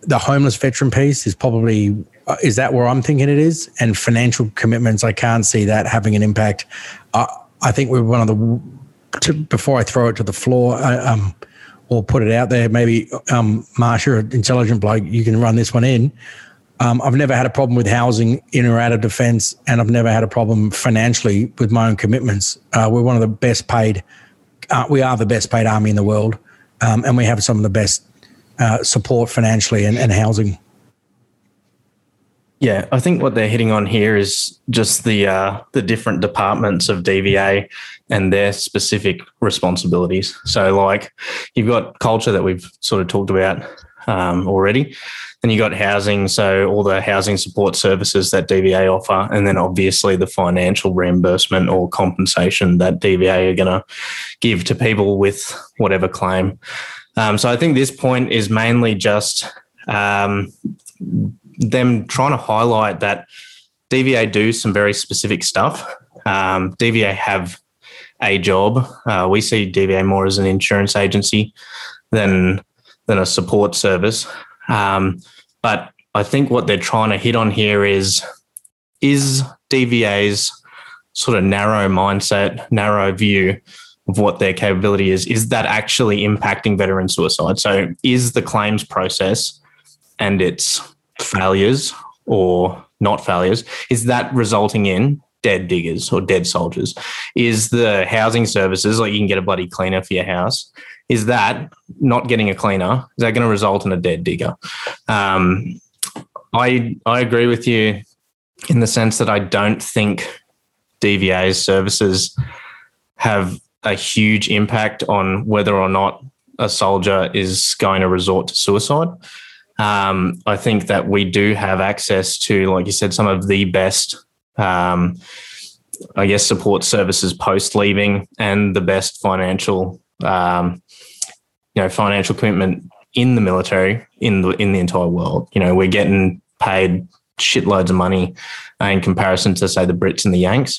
the homeless veteran piece is probably, uh, is that where I'm thinking it is? And financial commitments, I can't see that having an impact. Uh, I think we're one of the, to, before I throw it to the floor, I, um, or put it out there, maybe um, Marsha, an intelligent bloke, you can run this one in. Um, I've never had a problem with housing in or out of defence, and I've never had a problem financially with my own commitments. Uh, we're one of the best paid, uh, we are the best paid army in the world, um, and we have some of the best uh, support financially and, and housing. Yeah, I think what they're hitting on here is just the uh, the different departments of D V A and their specific responsibilities. So, like, you've got culture that we've sort of talked about um, already, and you've got housing, so all the housing support services that D V A offer, and then obviously the financial reimbursement or compensation that D V A are going to give to people with whatever claim. Um, so I think this point is mainly just um, them trying to highlight that D V A do some very specific stuff. Um, D V A have a job. Uh, we see D V A more as an insurance agency than than a support service. Um, but I think what they're trying to hit on here is, is D V A's sort of narrow mindset, narrow view of what their capability is, is that actually impacting veteran suicide? So is the claims process and its failures or not failures, is that resulting in dead diggers or dead soldiers? Is the housing services, like you can get a bloody cleaner for your house, is that not getting a cleaner, is that going to result in a dead digger? Um, I I agree with you in the sense that I don't think D V A's services have a huge impact on whether or not a soldier is going to resort to suicide. Um, I think that we do have access to, like you said, some of the best, um, I guess, support services post-leaving, and the best financial, um, you know, financial commitment in the military, in the in the entire world. You know, we're getting paid shitloads of money in comparison to, say, the Brits and the Yanks,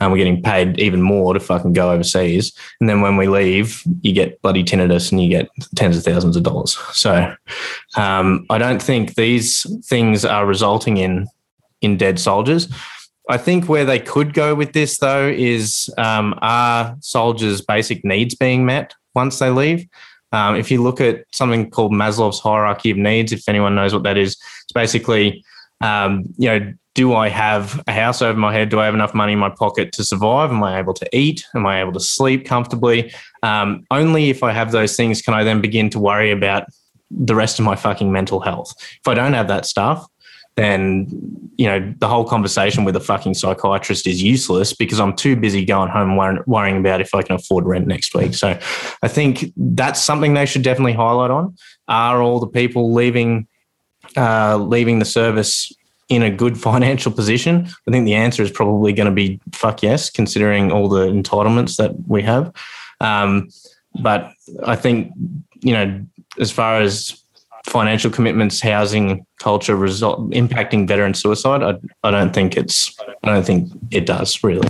and we're getting paid even more to fucking go overseas. And then when we leave, you get bloody tinnitus and you get tens of thousands of dollars. So um, I don't think these things are resulting in in dead soldiers. I think where they could go with this, though, is um, are soldiers' basic needs being met once they leave? Um, if you look at something called Maslow's hierarchy of needs, if anyone knows what that is, it's basically, um, you know, do I have a house over my head? Do I have enough money in my pocket to survive? Am I able to eat? Am I able to sleep comfortably? Um, only if I have those things can I then begin to worry about the rest of my fucking mental health. If I don't have that stuff, then, you know, the whole conversation with a fucking psychiatrist is useless because I'm too busy going home wor- worrying about if I can afford rent next week. So I think that's something they should definitely highlight on. Are all the people leaving uh, leaving the service in a good financial position? I think the answer is probably going to be fuck yes, considering all the entitlements that we have. Um, but I think, you know, as far as financial commitments, housing, culture, result impacting veteran suicide, I, I don't think it's, I don't think it does really.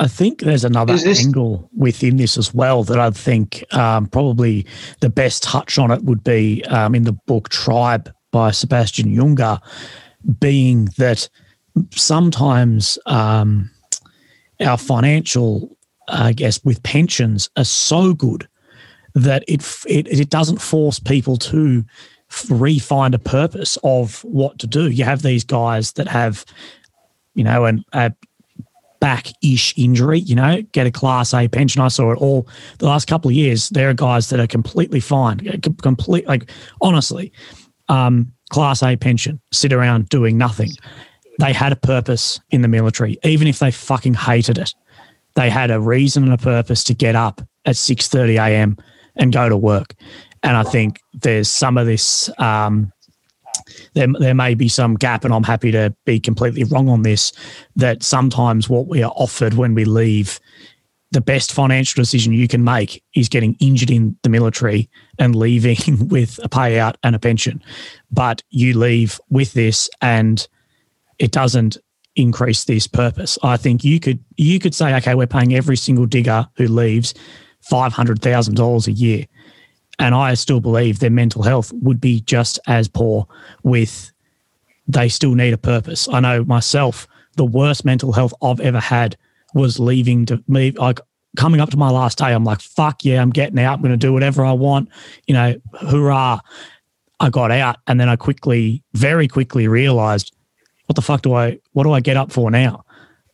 I think there's another this- angle within this as well that I think um, probably the best touch on it would be um, in the book Tribe by Sebastian Junger, being that sometimes um, our financial, I guess, with pensions are so good that it it, it doesn't force people to re-find a purpose of what to do. You have these guys that have, you know, an, a back-ish injury, you know, get a Class A pension. I saw it all the last couple of years. There are guys that are completely fine, complete, like, honestly, um, Class A pension, sit around doing nothing. They had a purpose in the military, even if they fucking hated it. They had a reason and a purpose to get up at six thirty a.m. and go to work. And I think there's some of this, um, there, there may be some gap, and I'm happy to be completely wrong on this, that sometimes what we are offered when we leave, the best financial decision you can make is getting injured in the military and leaving with a payout and a pension. But you leave with this and it doesn't increase this purpose. I think you could you could say, okay, we're paying every single digger who leaves five hundred thousand dollars a year. And I still believe their mental health would be just as poor with, they still need a purpose. I know myself, the worst mental health I've ever had was leaving to me, like coming up to my last day, I'm like, fuck yeah, I'm getting out. I'm going to do whatever I want. You know, hoorah. I got out. And then I quickly, very quickly realized, what the fuck do I, what do I get up for now?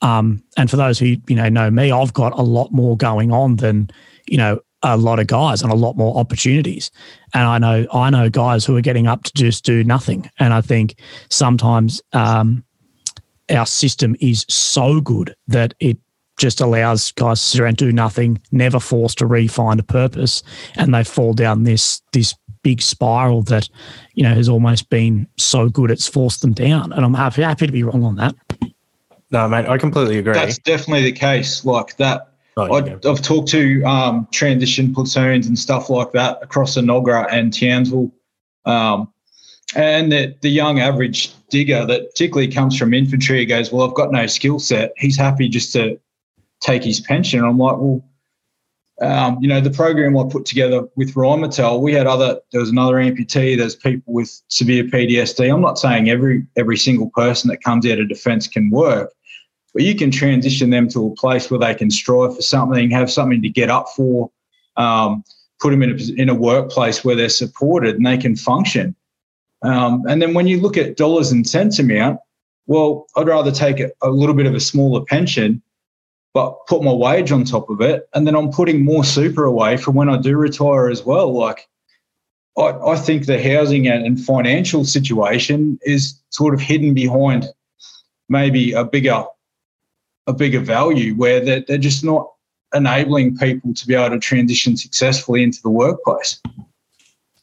Um, and for those who, you know, know me, I've got a lot more going on than, you know, a lot of guys and a lot more opportunities. And I know, I know guys who are getting up to just do nothing. And I think sometimes um, our system is so good that it just allows guys to sit around and do nothing, never forced to re-find a purpose, and they fall down this this big spiral that, you know, has almost been so good it's forced them down. And I'm happy, happy to be wrong on that. No, mate, I completely agree. That's definitely the case. Like that, oh, I've go. talked to um, transition platoons and stuff like that across Enoggera and Tiansville, um, and the, the young average digger that particularly comes from infantry goes, well, I've got no skill set. He's happy just to take his pension. And I'm like, well, um, you know, the program I put together with Rheinmetall, we had other, there was another amputee, there's people with severe P T S D. I'm not saying every every single person that comes out of defence can work, but you can transition them to a place where they can strive for something, have something to get up for, um, put them in a, in a workplace where they're supported and they can function. Um, and then when you look at dollars and cents amount, well, I'd rather take a, a little bit of a smaller pension but put my wage on top of it, and then I'm putting more super away for when I do retire as well. Like, I, I think the housing and, and financial situation is sort of hidden behind maybe a bigger a bigger value where they're, they're just not enabling people to be able to transition successfully into the workplace.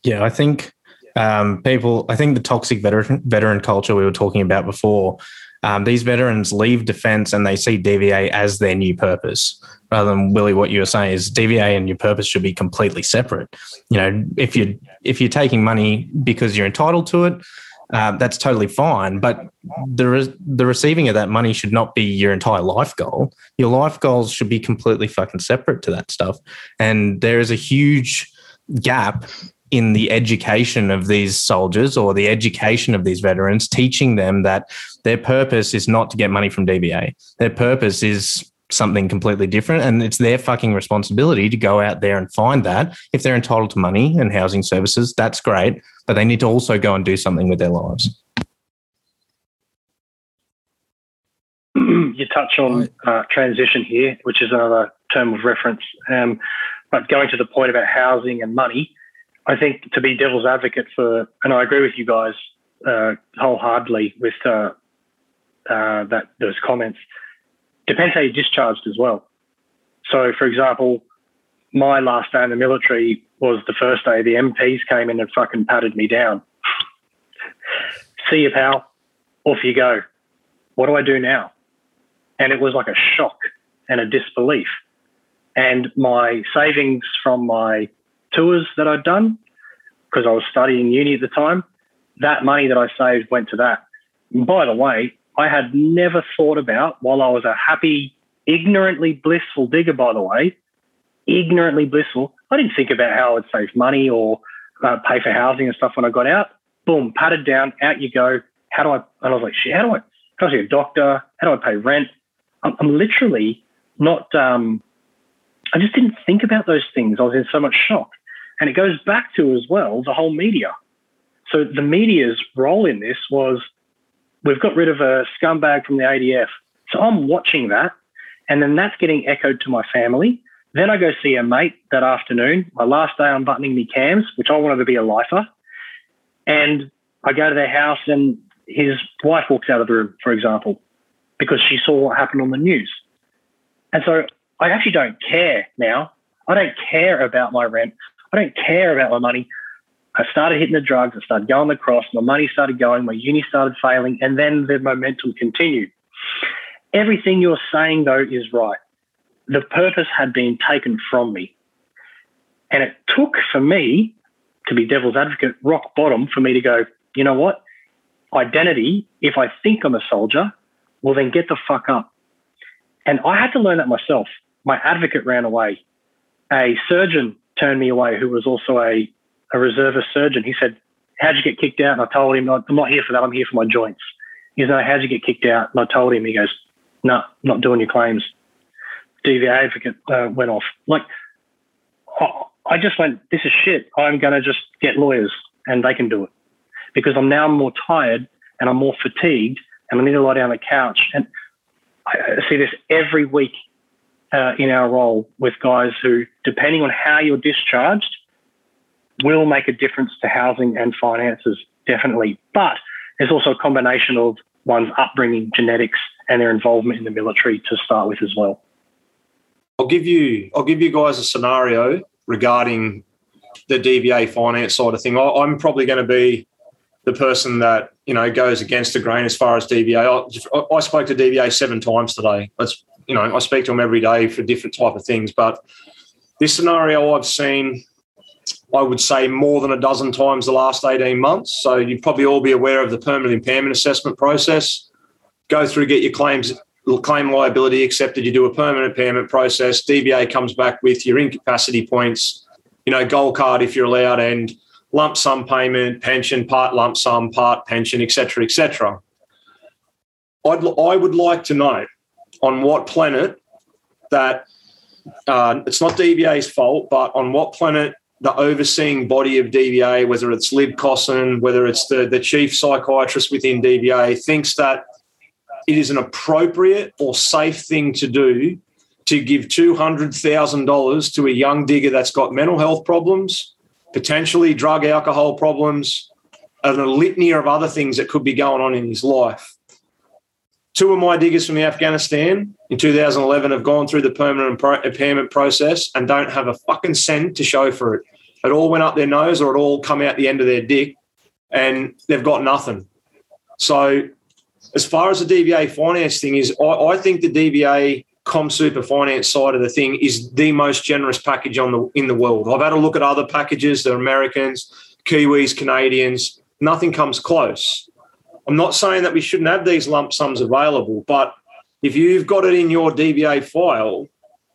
Yeah, I think um, people, I think the toxic veteran, veteran culture we were talking about before, Um, these veterans leave defence and they see D V A as their new purpose. Rather than, Willie, what you were saying is D V A and your purpose should be completely separate. You know, if you're, if you're taking money because you're entitled to it, uh, that's totally fine. But the, re- the receiving of that money should not be your entire life goal. Your life goals should be completely fucking separate to that stuff. And there is a huge gap in the education of these soldiers or the education of these veterans, teaching them that their purpose is not to get money from D V A. Their purpose is something completely different, and it's their fucking responsibility to go out there and find that. If they're entitled to money and housing services, that's great, but they need to also go and do something with their lives. You touch on uh, transition here, which is another term of reference, um, but going to the point about housing and money, I think to be devil's advocate for, and I agree with you guys, uh, wholeheartedly with uh, uh, that those comments. Depends how you're discharged as well. So, for example, my last day in the military was the first day the M Ps came in and fucking patted me down. See you, pal. Off you go. What do I do now? And it was like a shock and a disbelief. And my savings from my tours that I'd done, because I was studying uni at the time, that money that I saved went to that. And by the way, I had never thought about, while I was a happy, ignorantly blissful digger, by the way, ignorantly blissful, I didn't think about how I would save money or uh, pay for housing and stuff when I got out. Boom, patted down, out you go. How do I, and I was like, shit, how do I, how do I see a doctor? How do I pay rent? I'm, I'm literally not, um, I just didn't think about those things. I was in so much shock. And it goes back to, as well, the whole media. So the media's role in this was, we've got rid of a scumbag from the A D F. So I'm watching that, and then that's getting echoed to my family. Then I go see a mate that afternoon, my last day unbuttoning me cams, which I wanted to be a lifer. And I go to their house and his wife walks out of the room, for example, because she saw what happened on the news. And so I actually don't care now. I don't care about my rent. I don't care about my money. I started hitting the drugs. I started going across. My money started going. My uni started failing. And then the momentum continued. Everything you're saying, though, is right. The purpose had been taken from me. And it took, for me, to be devil's advocate, rock bottom for me to go, you know what? Identity, if I think I'm a soldier, well, then get the fuck up. And I had to learn that myself. My advocate ran away. A surgeon turned me away who was also a, a reservist surgeon. He said, how'd you get kicked out? And I told him, I'm not here for that. I'm here for my joints. He's like, how'd you get kicked out? And I told him, he goes, no, nah, not doing your claims. D V A advocate uh, went off. Like, oh, I just went, this is shit. I'm going to just get lawyers and they can do it, because I'm now more tired and I'm more fatigued and I need to lie down on the couch. And I see this every week uh, in our role with guys who, depending on how you're discharged, will make a difference to housing and finances, definitely. But there's also a combination of one's upbringing, genetics, and their involvement in the military to start with as well. I'll give you, I'll give you guys a scenario regarding the D V A finance side of thing. I, I'm probably going to be the person that, you know, goes against the grain as far as D V A. I, I spoke to D V A seven times today. That's, you know, I speak to them every day for different type of things. But this scenario I've seen, I would say, more than a dozen times the last eighteen months. So you'd probably all be aware of the permanent impairment assessment process. Go through, get your claims, claim liability accepted. You do a permanent impairment process. D V A comes back with your incapacity points, you know, gold card if you're allowed, and lump sum payment, pension, part lump sum, part pension, et cetera, et cetera. I'd, I would like to know on what planet that, uh, it's not D V A's fault, but on what planet the overseeing body of D V A, whether it's Lib Cosson, whether it's the, the chief psychiatrist within D V A, thinks that it is an appropriate or safe thing to do to give two hundred thousand dollars to a young digger that's got mental health problems, potentially drug, alcohol problems, and a litany of other things that could be going on in his life. Two of my diggers from Afghanistan in two thousand eleven have gone through the permanent impairment process and don't have a fucking cent to show for it. It all went up their nose or it all come out the end of their dick, and they've got nothing. So as far as the D V A finance thing is, I, I think the D V A ComSuper finance side of the thing is the most generous package on the in the world. I've had a look at other packages, the Americans, Kiwis, Canadians. Nothing comes close. I'm not saying that we shouldn't have these lump sums available, but if you've got it in your D V A file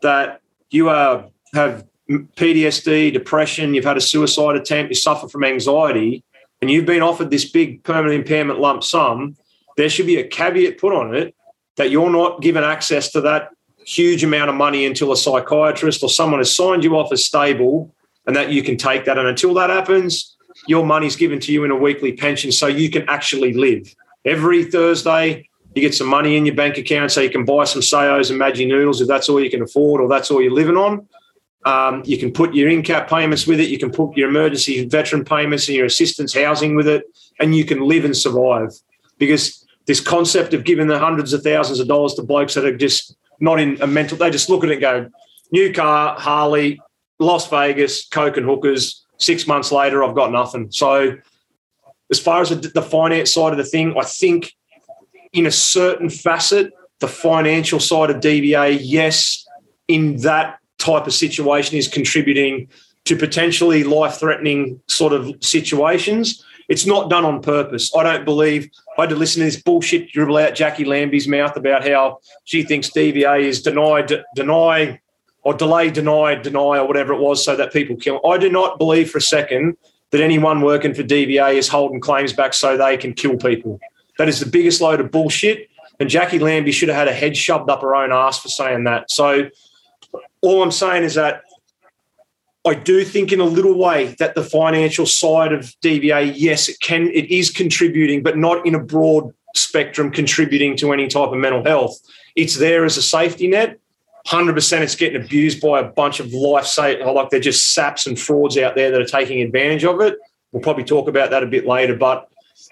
that you are, have P T S D, depression, you've had a suicide attempt, you suffer from anxiety, and you've been offered this big permanent impairment lump sum, there should be a caveat put on it that you're not given access to that huge amount of money until a psychiatrist or someone has signed you off as stable and that you can take that. And until that happens, your money's given to you in a weekly pension so you can actually live. Every Thursday, you get some money in your bank account so you can buy some C Os and Maggi noodles if that's all you can afford or that's all you're living on. Um, you can put your in-cap payments with it. You can put your emergency veteran payments and your assistance housing with it, and you can live and survive. Because this concept of giving the hundreds of thousands of dollars to blokes that are just not in a mental, they just look at it and go, new car, Harley, Las Vegas, coke and hookers. Six months later, I've got nothing. So as far as the finance side of the thing, I think in a certain facet, the financial side of D V A, yes, in that type of situation is contributing to potentially life-threatening sort of situations. It's not done on purpose. I don't believe I had to listen to this bullshit dribble out Jackie Lambie's mouth about how she thinks D V A is denied, deny or delay, deny, deny or whatever it was so that people kill. I do not believe for a second that anyone working for D V A is holding claims back so they can kill people. That is the biggest load of bullshit. And Jackie Lambie should have had a head shoved up her own ass for saying that. So all I'm saying is that I do think in a little way that the financial side of D V A, yes, it can, it is contributing, but not in a broad spectrum contributing to any type of mental health. It's there as a safety net. one hundred percent it's getting abused by a bunch of life, like they're just saps and frauds out there that are taking advantage of it. We'll probably talk about that a bit later, but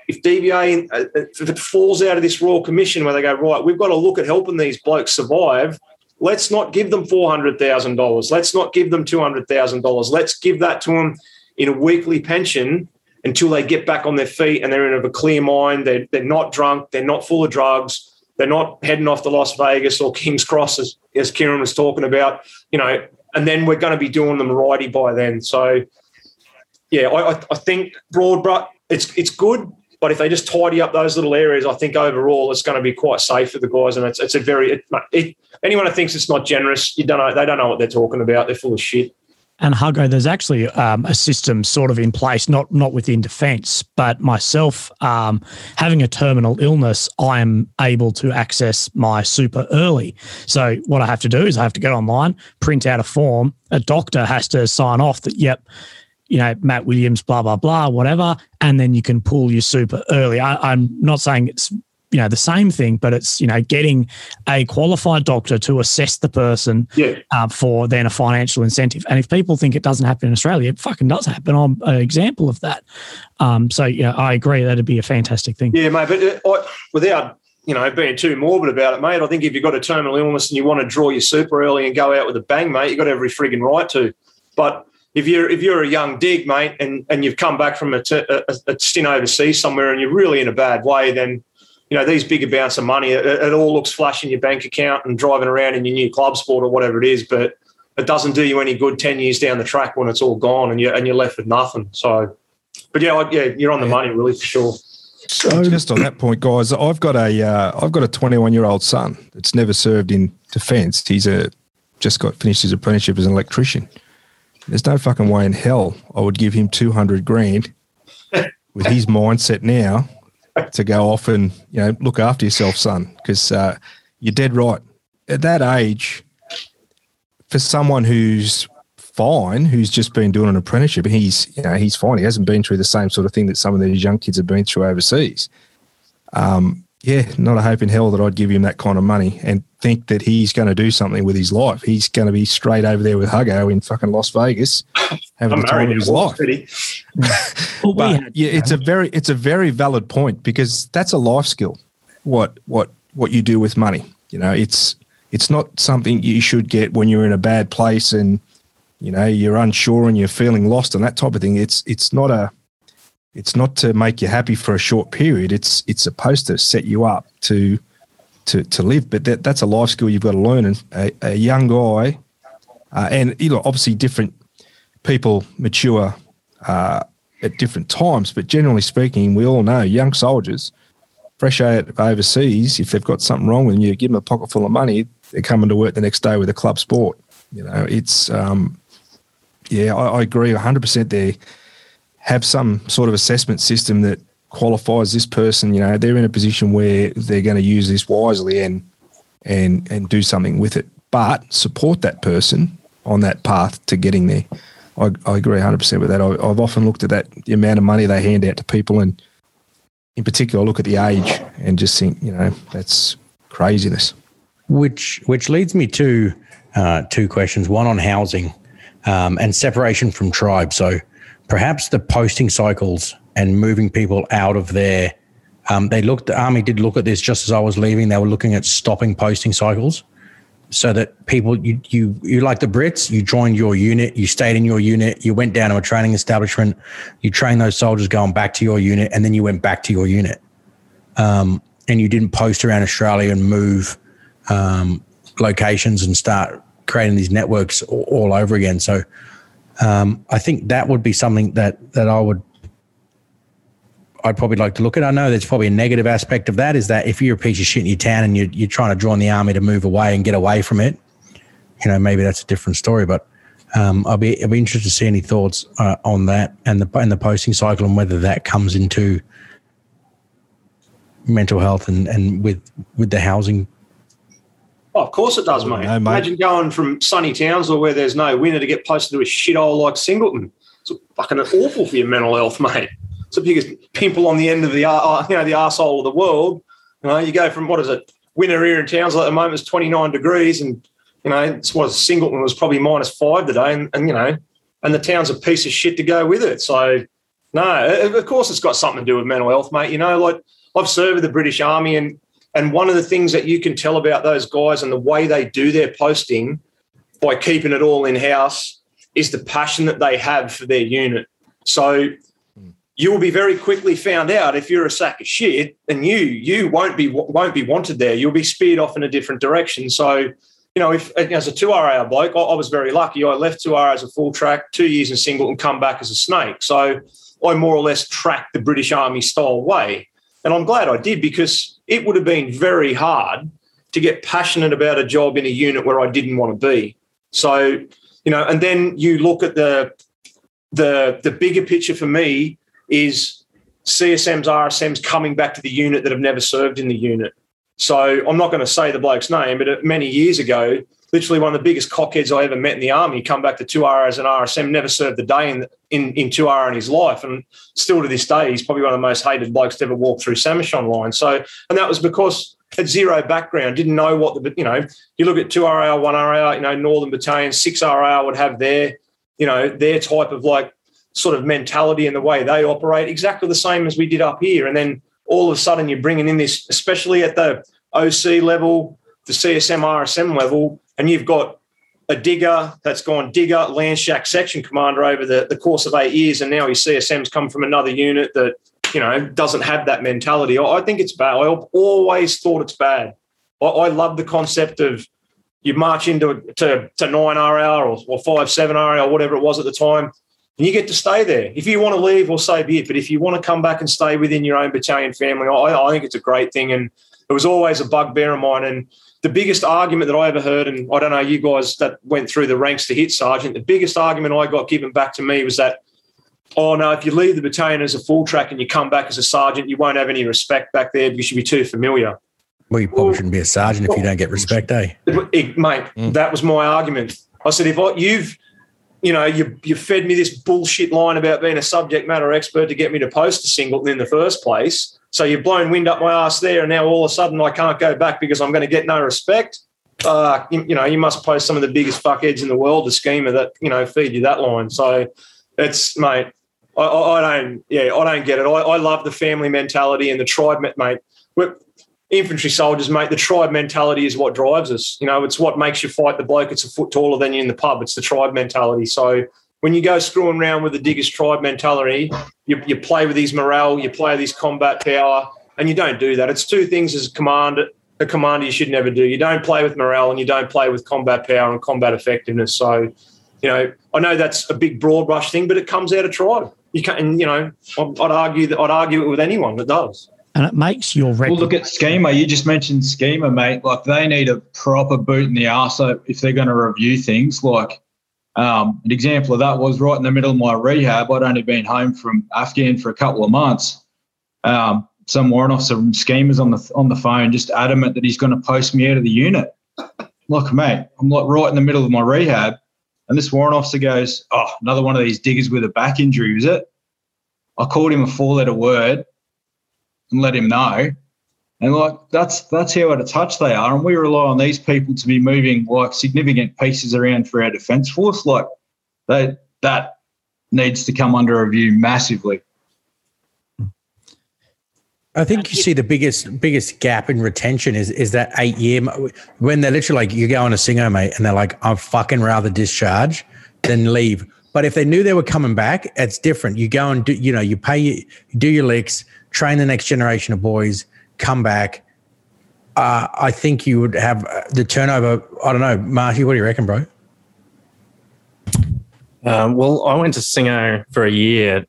if D V A, if it falls out of this Royal Commission where they go, right, we've got to look at helping these blokes survive, let's not give them four hundred thousand dollars. Let's not give them two hundred thousand dollars. Let's give that to them in a weekly pension until they get back on their feet and they're in a clear mind, they're, they're not drunk, they're not full of drugs, they're not heading off to Las Vegas or King's Cross, as, as Kieran was talking about, you know, and then we're going to be doing them righty by then. So, yeah, I, I think broad, it's it's good. But if they just tidy up those little areas, I think overall it's going to be quite safe for the guys. And it's, it's a very it, it, anyone who thinks it's not generous, you don't know, they don't know what they're talking about. They're full of shit. And Hugo, there's actually um, a system sort of in place, not not within defence, but myself um, having a terminal illness, I am able to access my super early. So what I have to do is I have to get online, print out a form. A doctor has to sign off that yep. you know, Matt Williams, blah, blah, blah, whatever, and then you can pull your super early. I, I'm not saying it's, you know, the same thing, but it's, you know, getting a qualified doctor to assess the person yeah. uh, for then a financial incentive. And if people think it doesn't happen in Australia, it fucking does happen. I'm an example of that. Um, so, yeah, I agree. That'd be a fantastic thing. Yeah, mate, but I, without, you know, being too morbid about it, mate, I think if you've got a terminal illness and you want to draw your super early and go out with a bang, mate, you've got every frigging right to. But If you're if you're a young dig, mate, and, and you've come back from a, t- a, a stint overseas somewhere and you're really in a bad way, then, you know, these big amounts of money, it, it all looks flash in your bank account and driving around in your new club sport or whatever it is, but it doesn't do you any good ten years down the track when it's all gone and you're, and you're left with nothing. So, but, yeah, I, yeah you're on the yeah. money, really, for sure. So just on that point, guys, I've got a uh, I've got a twenty-one-year-old son that's never served in defence. He's a just got finished his apprenticeship as an electrician. There's no fucking way in hell I would give him two hundred grand with his mindset now to go off and, you know, look after yourself, son, because uh, you're dead right. At that age, for someone who's fine, who's just been doing an apprenticeship, he's, you know, he's fine. He hasn't been through the same sort of thing that some of these young kids have been through overseas. Um, yeah, not a hope in hell that I'd give him that kind of money and think that he's going to do something with his life. He's going to be straight over there with Hugo in fucking Las Vegas, having the time of his life. well, but had, yeah, it's a very, it's a very valid point because that's a life skill. What, what, what you do with money, you know, it's, it's not something you should get when you're in a bad place and, you know, you're unsure and you're feeling lost and that type of thing. It's, it's not a, it's not to make you happy for a short period. It's, it's supposed to set you up to, to, to live, but that, that's a life skill you've got to learn. And a, a young guy, uh, and you know, obviously different people mature uh, at different times, but generally speaking, we all know young soldiers, fresh out overseas, if they've got something wrong with them, you give them a pocket full of money, they're coming to work the next day with a club sport. You know, it's, um, yeah, I, I agree one hundred percent there. Have some sort of assessment system that qualifies this person, you know, they're in a position where they're going to use this wisely and and and do something with it, but support that person on that path to getting there. I, I agree one hundred percent with that. I, I've often looked at that, the amount of money they hand out to people, and in particular, I look at the age and just think, you know, that's craziness. Which which leads me to uh, two questions, one on housing. um, and separation from tribe. So perhaps the posting cycles and moving people out of their, um, they looked, the Army did look at this just as I was leaving. They were looking at stopping posting cycles so that people, you, you, you like the Brits, you joined your unit, you stayed in your unit, you went down to a training establishment, you trained those soldiers going back to your unit, and then you went back to your unit. Um, and you didn't post around Australia and move um, locations and start creating these networks all, all over again. So um, I think that would be something that that I would, I'd probably like to look at. I know there's probably a negative aspect of that, is that if you're a piece of shit in your town and you're, you're trying to join the Army to move away and get away from it, you know, maybe that's a different story. But um, I'll be I'll be interested to see any thoughts uh, on that and the and the posting cycle, and whether that comes into mental health and, and with, with the housing. Oh, of course it does, mate. No, mate. Imagine going from sunny Tiansville where there's no winter to get posted to a shithole like Singleton. It's fucking awful for your mental health, mate. It's the biggest pimple on the end of the, you know, the arsehole of the world. You know, you go from, what is it, winter here in Tiansville at the moment is twenty-nine degrees, and, you know, it's what Singleton was probably minus five today, and, and, you know, and the town's a piece of shit to go with it. So, no, of course it's got something to do with mental health, mate. You know, like, I've served with the British Army, and and one of the things that you can tell about those guys and the way they do their posting by keeping it all in-house is the passion that they have for their unit. So you will be very quickly found out if you're a sack of shit, and you you won't be won't be wanted there. You'll be speared off in a different direction. So, you know, if as a two R A bloke, I, I was very lucky. I left two R A as a full track, two years in Singleton, and come back as a snake. So I more or less tracked the British Army style way. And I'm glad I did, because it would have been very hard to get passionate about a job in a unit where I didn't want to be. So, you know, and then you look at the the the bigger picture for me is C S Ms, R S Ms coming back to the unit that have never served in the unit. So I'm not going to say the bloke's name, but many years ago, literally one of the biggest cockheads I ever met in the Army come back to two R as an R S M, never served a day in, in, in two R in his life. And still to this day, he's probably one of the most hated blokes to ever walk through Samashon line. So, and that was because had zero background, didn't know what the, you know, you look at two R A, one R A, you know, Northern Battalion, six R A would have their, you know, their type of like sort of mentality and the way they operate, exactly the same as we did up here. And then all of a sudden you're bringing in this, especially at the O C level, the C S M, R S M level, and you've got a digger that's gone digger, Lance Jack section commander over the, the course of eight years, and now his C S M's come from another unit that, you know, doesn't have that mentality. I think it's bad. I always thought it's bad. I, I love the concept of you march into to, to nine R R or, or five seven R R or whatever it was at the time, and you get to stay there. If you want to leave, well, so be it. But if you want to come back and stay within your own battalion family, I, I think it's a great thing. And it was always a bugbear of mine. And the biggest argument that I ever heard, and I don't know, you guys that went through the ranks to hit sergeant, the biggest argument I got given back to me was that, oh, no, if you leave the battalion as a full track and you come back as a sergeant, you won't have any respect back there because you'll be too familiar. Well, you probably well, shouldn't be a sergeant well, if you don't get respect, eh? It, it, mate, mm. that was my argument. I said, if I, you've, you know, you you fed me this bullshit line about being a subject matter expert to get me to post a Singleton in the first place, so you've blown wind up my ass there, and now all of a sudden I can't go back because I'm going to get no respect. Uh, you, you know, you must post some of the biggest fuckheads in the world, the Schema that, you know, feed you that line. So it's, mate, I, I, I don't, yeah, I don't get it. I, I love the family mentality and the tribe, mate. We're infantry soldiers, mate. The tribe mentality is what drives us. You know, it's what makes you fight the bloke that's a foot taller than you in the pub. It's the tribe mentality. So when you go screwing around with the diggers tribe mentality, you, you play with his morale, you play with his combat power, and you don't do that. It's two things as a commander, a commander you should never do. You don't play with morale and you don't play with combat power and combat effectiveness. So, you know, I know that's a big broad brush thing, but it comes out of tribe. You can't, and, you know, I'd argue that I'd argue it with anyone that does. And it makes your record. Well, look at Schema. You just mentioned Schema, mate. Like, they need a proper boot in the arse if they're going to review things. Like, Um, an example of that was right in the middle of my rehab. I'd only been home from Afghan for a couple of months. Um, some warrant officer from Schema's on the on the phone, just adamant that he's going to post me out of the unit. Look, mate, I'm like right in the middle of my rehab, and this warrant officer goes, "Oh, another one of these diggers with a back injury, is it?" I called him a four-letter word and let him know. And like that's that's how out of touch they are, and we rely on these people to be moving like significant pieces around for our defence force. Like They, that needs to come under review massively. I think you see the biggest biggest gap in retention is is that eight year when they're literally like, you go on a singo, mate, and they're like, I'd fucking rather discharge than leave. But if they knew they were coming back, it's different. You go and do, you know, you pay, you do your licks, train the next generation of boys, come back. Uh, I think you would have the turnover. I don't know, Marty, what do you reckon, bro? Um, well, I went to singo for a year.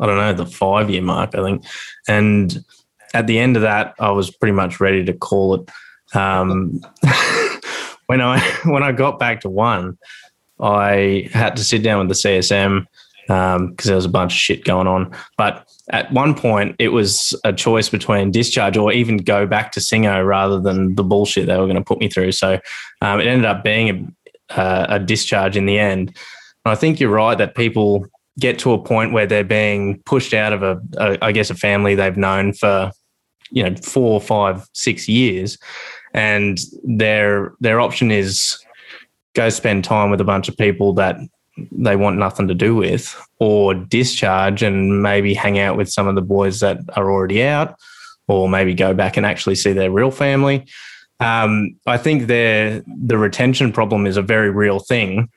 I don't know, the five year mark, I think, and at the end of that, I was pretty much ready to call it. Um, when I when I got back to one, I had to sit down with the C S M because um, there was a bunch of shit going on. But at one point, it was a choice between discharge or even go back to singo rather than the bullshit they were going to put me through. So um, it ended up being a, uh, a discharge in the end. And I think you're right that people get to a point where they're being pushed out of a, a, I guess, a family they've known for, you know, four, five, six years, and their their option is go spend time with a bunch of people that they want nothing to do with, or discharge and maybe hang out with some of the boys that are already out, or maybe go back and actually see their real family. Um, I think the the retention problem is a very real thing,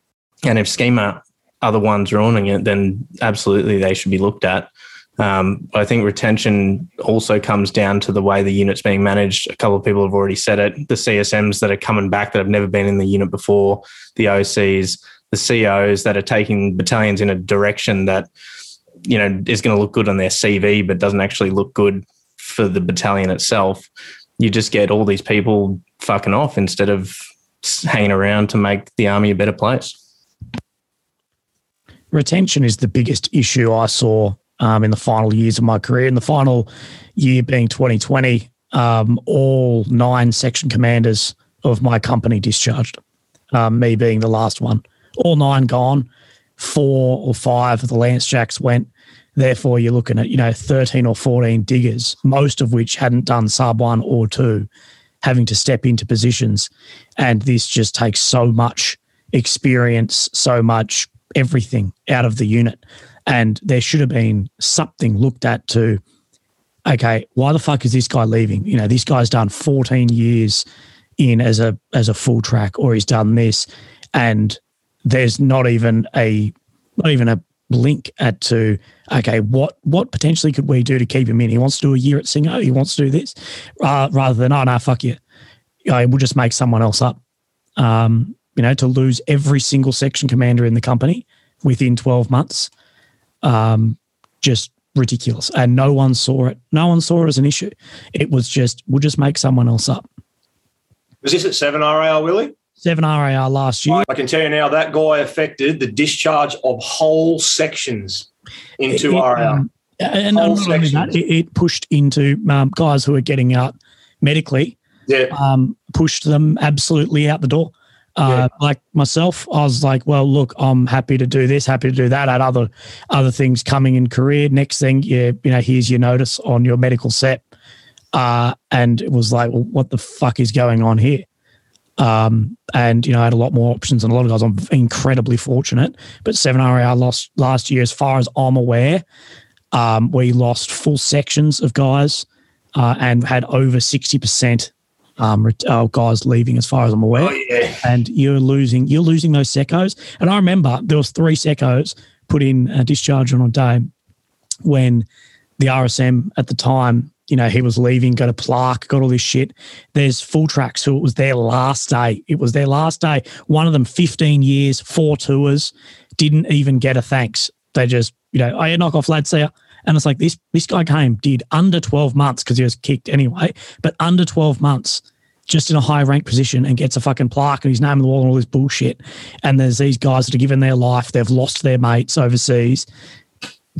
and if Schema are the ones ruining it, then absolutely they should be looked at. Um, I think retention also comes down to the way the unit's being managed. A couple of people have already said it. The C S Ms that are coming back that have never been in the unit before, the O Cs, the C Os that are taking battalions in a direction that, you know, is going to look good on their C V but doesn't actually look good for the battalion itself. You just get all these people fucking off instead of hanging around to make the army a better place. Retention is the biggest issue I saw um, in the final years of my career. In the final year being twenty twenty, um, all nine section commanders of my company discharged, um, me being the last one. All nine gone, four or five of the Lance Jacks went. Therefore, you're looking at, you know, thirteen or fourteen diggers, most of which hadn't done sub one or two, having to step into positions. And this just takes so much experience, so much everything out of the unit, and there should have been something looked at to, okay, why the fuck is this guy leaving? You know, this guy's done fourteen years in as a as a full track, or he's done this, and there's not even a not even a link at to, okay, what what potentially could we do to keep him in? He wants to do a year at singo, he wants to do this, uh, rather than, oh no, fuck you, you know, we'll just make someone else up. Um, You know, to lose every single section commander in the company within twelve months, um, just ridiculous. And no one saw it. No one saw it as an issue. It was just, we'll just make someone else up. Was this at seven R A R, Willie? seven R A R last year. I can tell you now that guy affected the discharge of whole sections into it, R A R. Um, and not only that, it, it pushed into um, guys who were getting out medically, yeah. um, pushed them absolutely out the door. Uh, yeah. Like myself, I was like, well, look, I'm happy to do this, happy to do that. I had other other things coming in career. Next thing, you, you know, here's your notice on your medical set. Uh, and it was like, well, what the fuck is going on here? Um, and, you know, I had a lot more options and a lot of guys. I'm incredibly fortunate. But seven R A R lost last year, as far as I'm aware, um, we lost full sections of guys uh, and had over sixty percent Um, uh, guys leaving, as far as I'm aware, oh, yeah. and you're losing, you're losing those secos. And I remember there was three secos put in a discharge on a day when the R S M at the time, you know, he was leaving, got a plaque, got all this shit. There's full tracks who it was their last day. It was their last day. One of them, fifteen years, four tours, didn't even get a thanks. They just, you know, I oh, yeah, knock off, lads, see ya. And it's like this this guy came, did under twelve months because he was kicked anyway, but under twelve months, just in a high-ranked position, and gets a fucking plaque and his name on the wall and all this bullshit. And there's these guys that are given their life, they've lost their mates overseas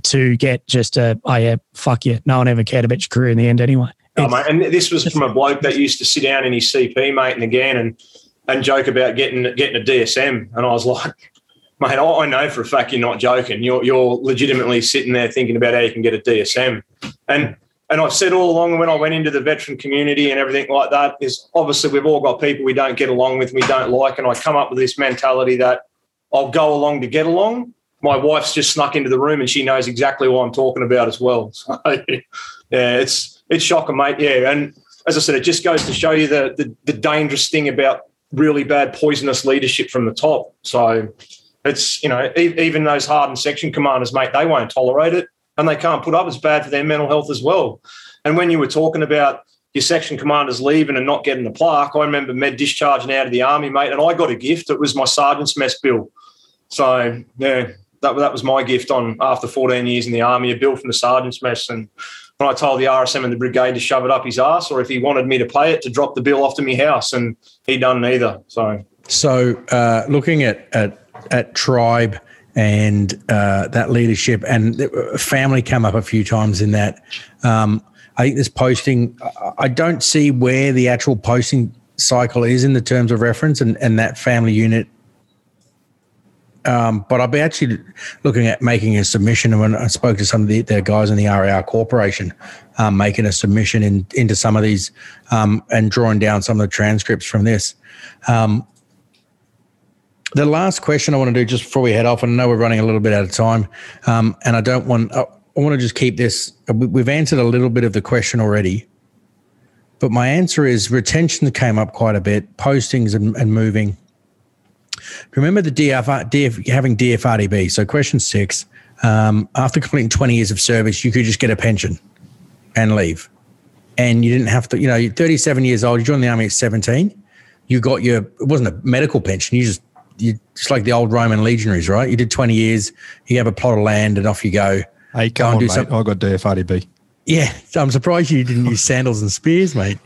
to get just a, oh, yeah, fuck you. No one ever cared about your career in the end anyway. No, mate, and this was from a bloke that used to sit down in his C P, mate, and again, and, and joke about getting, getting a D S M. And I was like... Mate, I know for a fact you're not joking. You're you're legitimately sitting there thinking about how you can get a D S M. And and I've said all along when I went into the veteran community and everything like that is obviously we've all got people we don't get along with, we don't like, and I come up with this mentality that I'll go along to get along. My wife's just snuck into the room and she knows exactly what I'm talking about as well. So, yeah, it's it's shocking, mate. Yeah, and as I said, it just goes to show you the the, the dangerous thing about really bad poisonous leadership from the top. So it's, you know, e- even those hardened section commanders, mate, they won't tolerate it and they can't put up. It's bad for their mental health as well. And when you were talking about your section commanders leaving and not getting the plaque, I remember med discharging out of the Army, mate, and I got a gift. It was my sergeant's mess bill. So, yeah, that, that was my gift on after fourteen years in the Army, a bill from the sergeant's mess. And when I told the R S M and the brigade to shove it up his ass, or if he wanted me to pay it, to drop the bill off to me house, and he done neither. So, so uh, looking at, at at Tribe and uh, that leadership, and family come up a few times in that. Um, I think this posting, I don't see where the actual posting cycle is in the terms of reference and, and that family unit. Um, but I'll be actually looking at making a submission. And when I spoke to some of the, the guys in the R A R Corporation, um, making a submission in, into some of these um, and drawing down some of the transcripts from this. Um, the last question I want to do just before we head off, and I know we're running a little bit out of time, um, and I don't want uh, – I want to just keep this. We've answered a little bit of the question already, but my answer is retention came up quite a bit, postings and, and moving. Remember the D F R, D F, having D F R D B. So question six, um, after completing twenty years of service, you could just get a pension and leave. And you didn't have to, you know, you're thirty-seven years old, you joined the Army at seventeen. You got your, it wasn't a medical pension. You just, you just like the old Roman legionaries, right? You did twenty years, you have a plot of land and off you go. Hey, come go on, mate. I got D F R D B. Yeah, I'm surprised you didn't use sandals and spears, mate.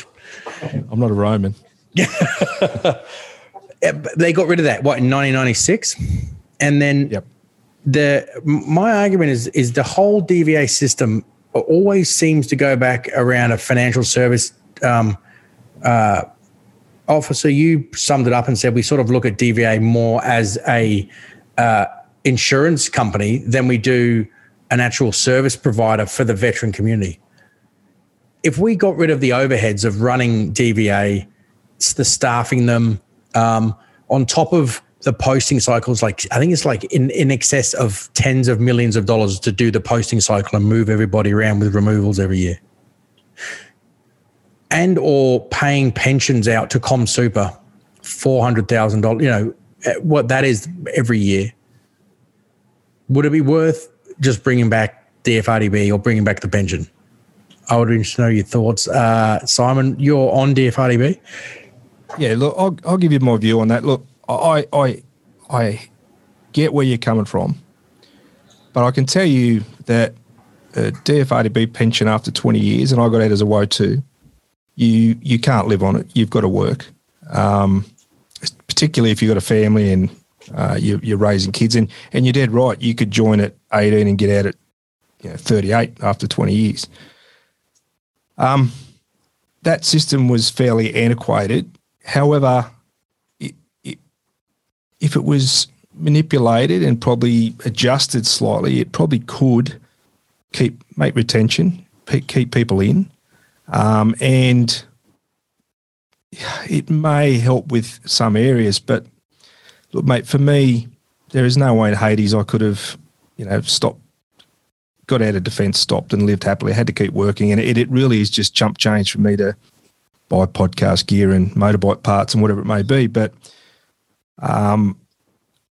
I'm not a Roman. They got rid of that, what, in nineteen ninety-six? And then yep. the my argument is is the whole D V A system always seems to go back around a financial service um, uh, officer. You summed it up and said we sort of look at D V A more as a uh, insurance company than we do an actual service provider for the veteran community. If we got rid of the overheads of running D V A, it's the staffing them, um, on top of the posting cycles, like I think it's like in, in excess of tens of millions of dollars to do the posting cycle and move everybody around with removals every year. And or paying pensions out to ComSuper, four hundred thousand dollars, you know, what that is every year. Would it be worth just bringing back D F R D B or bringing back the pension? I would be interested to know your thoughts. Uh, Simon, you're on D F R D B? Yeah, look, I'll, I'll give you my view on that. Look, I, I, I get where you're coming from, but I can tell you that a D F R D B pension after twenty years, and I got out as a W O two, you you can't live on it. You've got to work, um, particularly if you've got a family and Uh, you, you're raising kids, and, and you're dead right. You could join at eighteen and get out at you know, thirty-eight after twenty years. Um, that system was fairly antiquated. However, it, it, if it was manipulated and probably adjusted slightly, it probably could keep make retention, pe- keep people in, um, and it may help with some areas, but look, mate, for me, there is no way in Hades I could have, you know, stopped, got out of defence, stopped and lived happily. I had to keep working. And it, it really is just chump change for me to buy podcast gear and motorbike parts and whatever it may be. But um,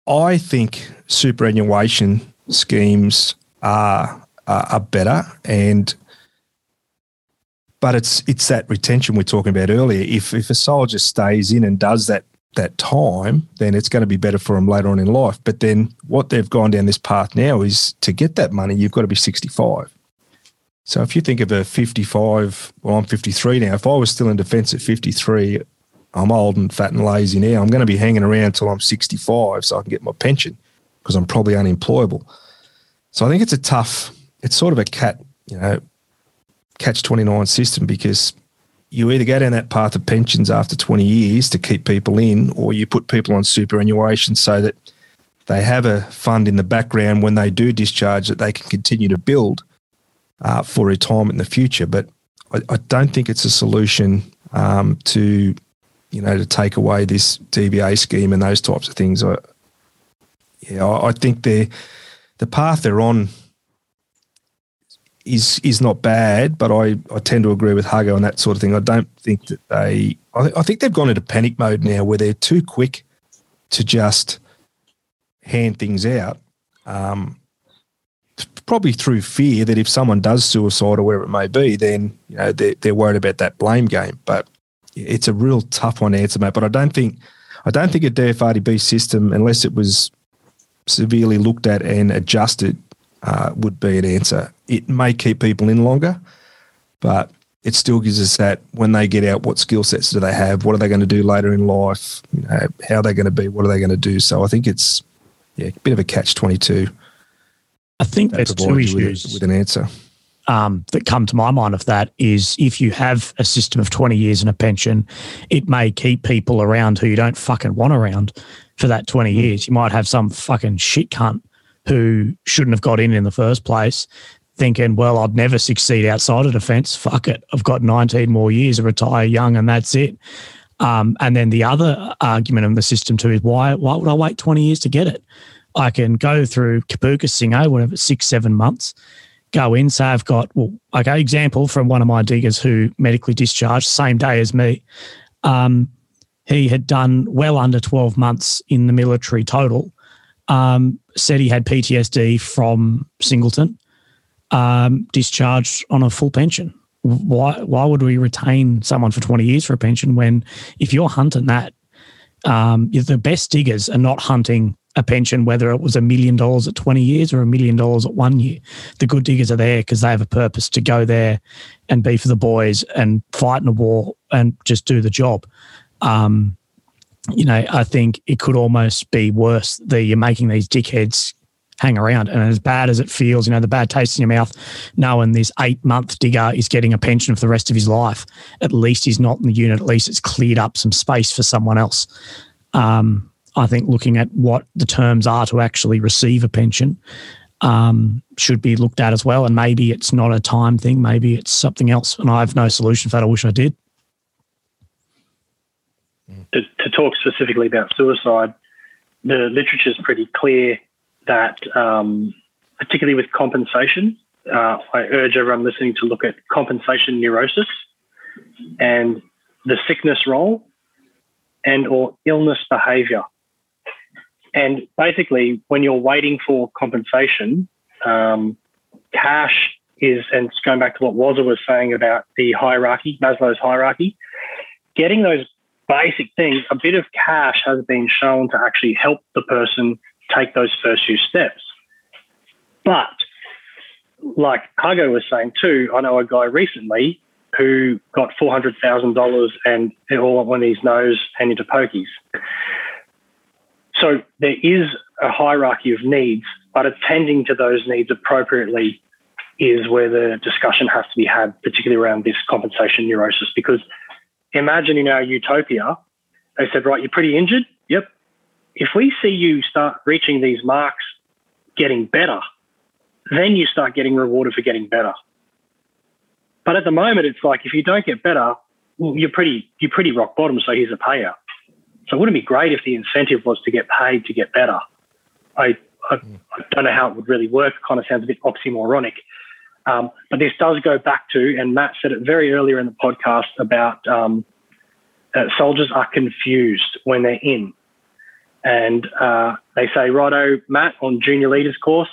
I think superannuation schemes are, are, are better. And but it's it's that retention we're talking about earlier. If if a soldier stays in and does that, that time, then it's going to be better for them later on in life. But then what they've gone down this path now is to get that money, you've got to be sixty-five. So if you think of a fifty-five, well, I'm fifty-three now. If I was still in defence at fifty-three, I'm old and fat and lazy now. I'm going to be hanging around till I'm sixty-five so I can get my pension because I'm probably unemployable. So I think it's a tough, it's sort of a cat, you know, catch twenty-nine system, because you either go down that path of pensions after twenty years to keep people in, or you put people on superannuation so that they have a fund in the background when they do discharge that they can continue to build uh, for retirement in the future. But I, I don't think it's a solution um, to, you know, to take away this D V A scheme and those types of things. I, yeah, I, I think they're, the path they're on is is not bad, but I, I tend to agree with Hago on that sort of thing. I don't think that they I, th- I think they've gone into panic mode now where they're too quick to just hand things out, um, probably through fear that if someone does suicide or whatever it may be, then you know they're, they're worried about that blame game. But it's a real tough one to answer, mate. But I don't think I don't think a D F R D B system, unless it was severely looked at and adjusted, uh, would be an answer. It may keep people in longer, but it still gives us that when they get out, what skill sets do they have? What are they going to do later in life? You know, how are they going to be? What are they going to do? So I think it's yeah, a bit of a catch twenty-two. I think there's two issues with, with an answer um, that come to my mind of that is if you have a system of twenty years and a pension, it may keep people around who you don't fucking want around for that twenty mm. years. You might have some fucking shit cunt who shouldn't have got in in the first place thinking, well, I'd never succeed outside of defence. Fuck it. I've got nineteen more years to retire young and that's it. Um, and then the other argument of the system too is why, why would I wait twenty years to get it? I can go through Kapooka, Singo, whatever, six, seven months, go in, say I've got, well, okay, example from one of my diggers who medically discharged same day as me. Um, he had done well under twelve months in the military total, um, said he had P T S D from Singleton, um, discharged on a full pension. Why, why would we retain someone for twenty years for a pension when if you're hunting that, um, the best diggers are not hunting a pension, whether it was a million dollars at twenty years or a million dollars at one year. The good diggers are there because they have a purpose to go there and be for the boys and fight in a war and just do the job. Um, you know, I think it could almost be worse that you're making these dickheads hang around. And as bad as it feels, you know, the bad taste in your mouth, knowing this eight-month digger is getting a pension for the rest of his life, at least he's not in the unit, at least it's cleared up some space for someone else. Um I think looking at what the terms are to actually receive a pension um, should be looked at as well. And maybe it's not a time thing. Maybe it's something else. And I have no solution for that. I wish I did. To, to talk specifically about suicide, the literature is pretty clear that, um, particularly with compensation, uh, I urge everyone listening to look at compensation neurosis and the sickness role and or illness behaviour. And basically, when you're waiting for compensation, um, cash is, and it's going back to what Wazza was saying about the hierarchy, Maslow's hierarchy, getting those basic things, a bit of cash has been shown to actually help the person take those first few steps. But like Hago was saying too, I know a guy recently who got four hundred thousand dollars and all on his nose and into pokies. So there is a hierarchy of needs, but attending to those needs appropriately is where the discussion has to be had, particularly around this compensation neurosis. Because imagine in our utopia, they said, right, you're pretty injured. Yep. If we see you start reaching these marks, getting better, then you start getting rewarded for getting better. But at the moment, it's like if you don't get better, well, you're pretty you're pretty rock bottom, so here's a payout. So wouldn't it be great if the incentive was to get paid to get better? I, I, I don't know how it would really work. It kind of sounds a bit oxymoronic. Um, but this does go back to, and Matt said it very earlier in the podcast, about um, uh, soldiers are confused when they're in. And uh, they say, righto, Matt, on junior leaders course,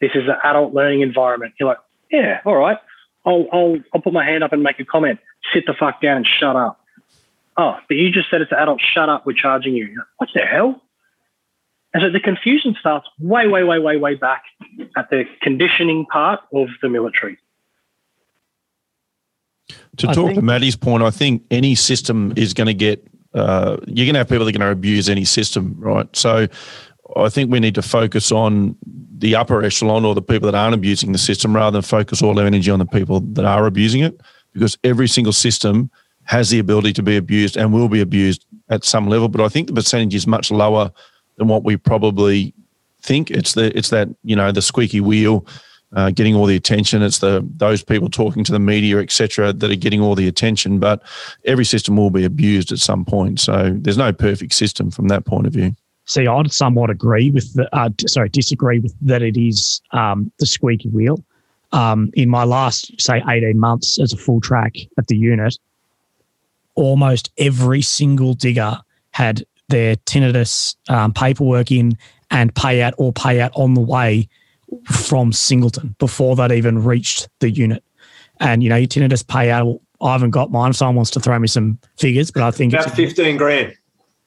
this is an adult learning environment. You're like, yeah, all right. I'll, I'll I'll put my hand up and make a comment. Sit the fuck down and shut up. Oh, but you just said it's an adult. Shut up. We're charging you. Like, what the hell? And so the confusion starts way, way, way, way, way back at the conditioning part of the military. To talk think- to Matty's point, I think any system is going to get uh, – you're going to have people that are going to abuse any system, right? So I think we need to focus on – the upper echelon or the people that aren't abusing the system rather than focus all our energy on the people that are abusing it, because every single system has the ability to be abused and will be abused at some level. But I think the percentage is much lower than what we probably think. It's the it's that, you know, the squeaky wheel uh, getting all the attention. It's the those people talking to the media, et cetera, that are getting all the attention. But every system will be abused at some point. So there's no perfect system from that point of view. See, I'd somewhat agree with the, uh, sorry, disagree with that it is um, the squeaky wheel. Um, in my last, say, eighteen months as a full track at the unit, almost every single digger had their tinnitus um, paperwork in and payout or payout on the way from Singleton before that even reached the unit. And, you know, your tinnitus payout, I haven't got mine if someone wants to throw me some figures, but I think about it's... About fifteen grand.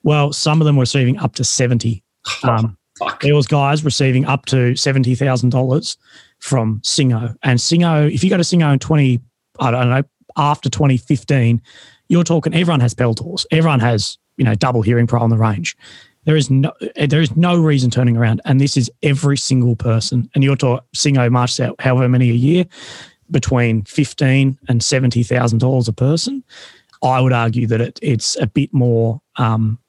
Well, some of them were receiving up to seventy. Um, oh, there was guys receiving up to seventy thousand dollars from C O. And C O, if you go to C O in twenty, I don't know, after twenty fifteen, you're talking everyone has Peltors. Everyone has, you know, double hearing pro on the range. There is no there is no reason turning around. And this is every single person. And you're talking C O marches out however many a year, between fifteen thousand dollars and seventy thousand dollars a person. I would argue that it, it's a bit more um,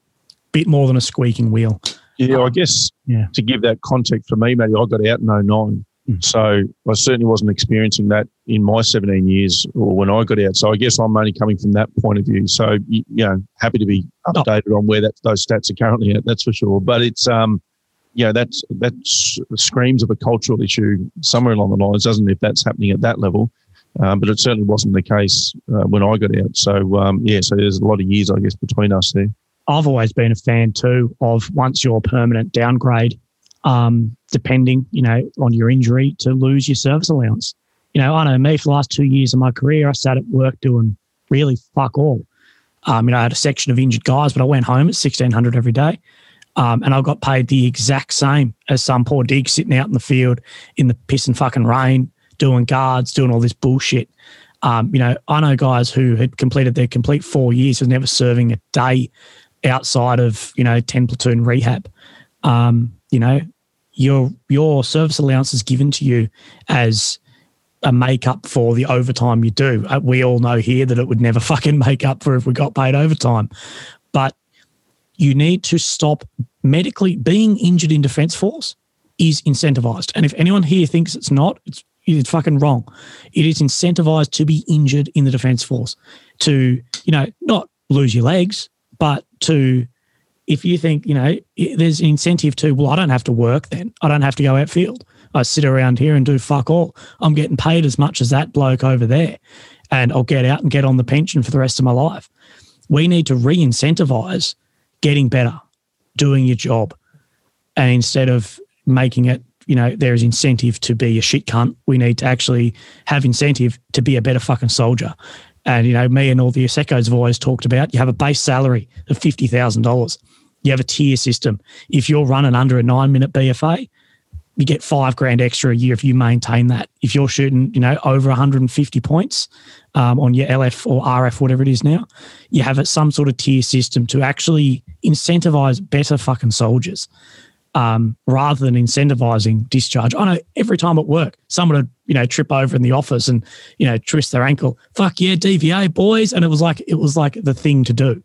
bit more than a squeaking wheel. Yeah, um, I guess yeah. to give that context for me, maybe I got out in oh nine. Mm. So I certainly wasn't experiencing that in my seventeen years or when I got out. So I guess I'm only coming from that point of view. So, you, you know, happy to be updated oh. on where that, those stats are currently at, that's for sure. But it's, um, you know, that's, that screams of a cultural issue somewhere along the lines, doesn't it, if that's happening at that level? Um, but it certainly wasn't the case uh, when I got out. So, um, yeah, so there's a lot of years, I guess, between us there. I've always been a fan too of once your permanent downgrade, um, depending, you know, on your injury, to lose your service allowance. You know, I know me for the last two years of my career, I sat at work doing really fuck all. Um, you know, I had a section of injured guys, but I went home at sixteen hundred every day. Um, and I got paid the exact same as some poor dig sitting out in the field in the piss and fucking rain, doing guards, doing all this bullshit. Um, you know, I know guys who had completed their complete four years was never serving a day outside of, you know, ten platoon rehab. Um, you know, your your service allowance is given to you as a makeup for the overtime you do. We all know here that it would never fucking make up for if we got paid overtime. But you need to stop medically being injured in Defence Force is incentivised. And if anyone here thinks it's not, it's It's fucking wrong. It is incentivized to be injured in the Defence Force, to, you know, not lose your legs, but to, if you think, you know, there's an incentive to, well, I don't have to work then. I don't have to go outfield. I sit around here and do fuck all. I'm getting paid as much as that bloke over there, and I'll get out and get on the pension for the rest of my life. We need to re-incentivize getting better, doing your job, and instead of making it, you know, there is incentive to be a shit cunt. We need to actually have incentive to be a better fucking soldier. And, you know, me and all the Secos have always talked about, you have a base salary of fifty thousand dollars. You have a tier system. If you're running under a nine-minute B F A, you get five grand extra a year if you maintain that. If you're shooting, you know, over one hundred fifty points um, on your L F or R F, whatever it is now, you have it, some sort of tier system to actually incentivize better fucking soldiers. Um, rather than incentivizing discharge. I know every time at work, someone would, you know, trip over in the office and, you know, twist their ankle. Fuck yeah, D V A boys. And it was like, it was like the thing to do.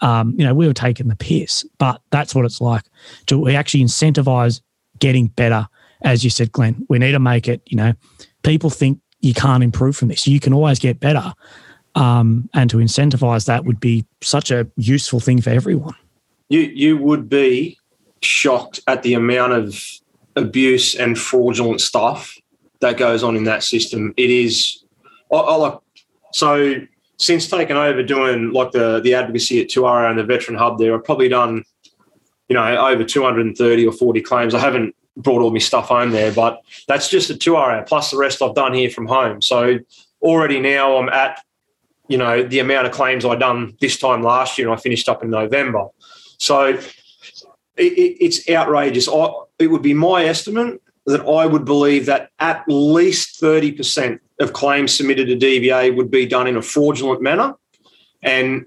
Um, you know, we were taking the piss, but that's what it's like to we actually incentivize getting better. As you said, Glenn, we need to make it, you know, people think you can't improve from this. You can always get better. Um, and to incentivize that would be such a useful thing for everyone. You, you would be shocked at the amount of abuse and fraudulent stuff that goes on in that system. It is, I, I like, so since taking over doing like the, the advocacy at two R A and the Veteran Hub there, I've probably done, you know, over two hundred thirty or forty claims. I haven't brought all my stuff home there, but that's just the two R A plus the rest I've done here from home. So already now I'm at, you know, the amount of claims I done this time last year, and I finished up in November. So it's outrageous. I, it would be my estimate that I would believe that at least thirty percent of claims submitted to D V A would be done in a fraudulent manner. And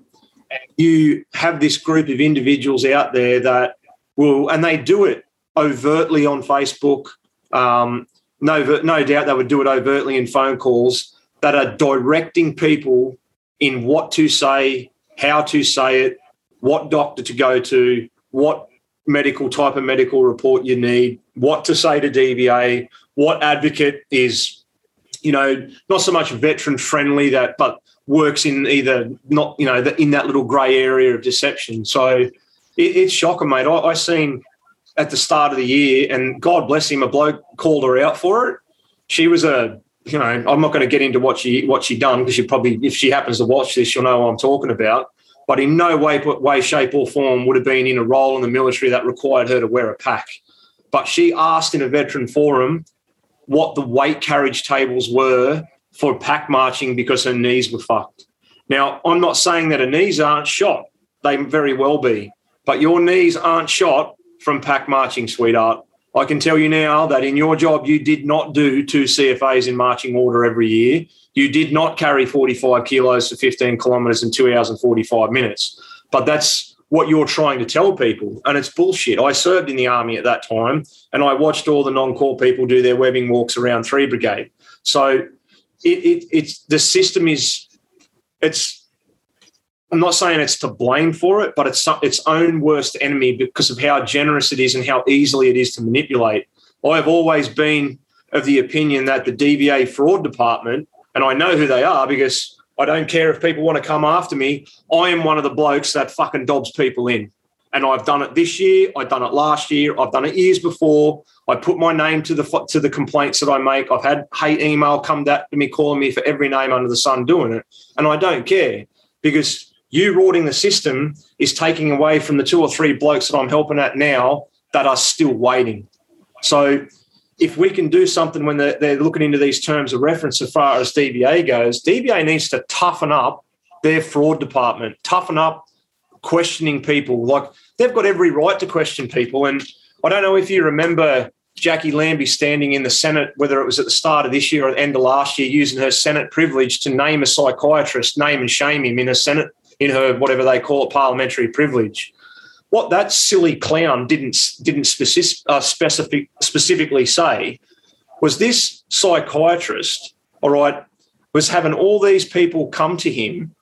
you have this group of individuals out there that will, and they do it overtly on Facebook. Um, no, no doubt they would do it overtly in phone calls, that are directing people in what to say, how to say it, what doctor to go to, what medical type of medical report you need, what to say to D V A, what advocate is, you know, not so much veteran friendly that, but works in either not, you know, in that little grey area of deception. So it, it's shocking, mate. I, I seen at the start of the year, and God bless him, a bloke called her out for it. She was a, you know, I'm not going to get into what she what she done, because she probably, if she happens to watch this, she'll know what I'm talking about. But in no way, way, shape or form would have been in a role in the military that required her to wear a pack. But she asked in a veteran forum what the weight carriage tables were for pack marching because her knees were fucked. Now, I'm not saying that her knees aren't shot. They very well be. But your knees aren't shot from pack marching, sweetheart. I can tell you now that in your job, you did not do two C F As in marching order every year. You did not carry forty-five kilos for fifteen kilometres in two hours and forty-five minutes. But that's what you're trying to tell people, and it's bullshit. I served in the Army at that time, and I watched all the non-corps people do their webbing walks around three Brigade. So it, it, it's the system is – it's. I'm not saying it's to blame for it, but it's its own worst enemy because of how generous it is and how easily it is to manipulate. I have always been of the opinion that the D V A fraud department, and I know who they are because I don't care if people want to come after me, I am one of the blokes that fucking dobs people in. And I've done it this year, I've done it last year, I've done it years before. I put my name to the to the complaints that I make. I've had hate email come to me calling me for every name under the sun doing it. And I don't care, because you rorting the system is taking away from the two or three blokes that I'm helping at now that are still waiting. So if we can do something when they're, they're looking into these terms of reference as far as D V A goes, D V A needs to toughen up their fraud department, toughen up questioning people. Like, they've got every right to question people. And I don't know if you remember Jackie Lambie standing in the Senate, whether it was at the start of this year or the end of last year, using her Senate privilege to name a psychiatrist, name and shame him in her Senate, in her, whatever they call it, parliamentary privilege. What that silly clown didn't didn't specific, uh, specific, specifically say was this psychiatrist, all right, was having all these people come to him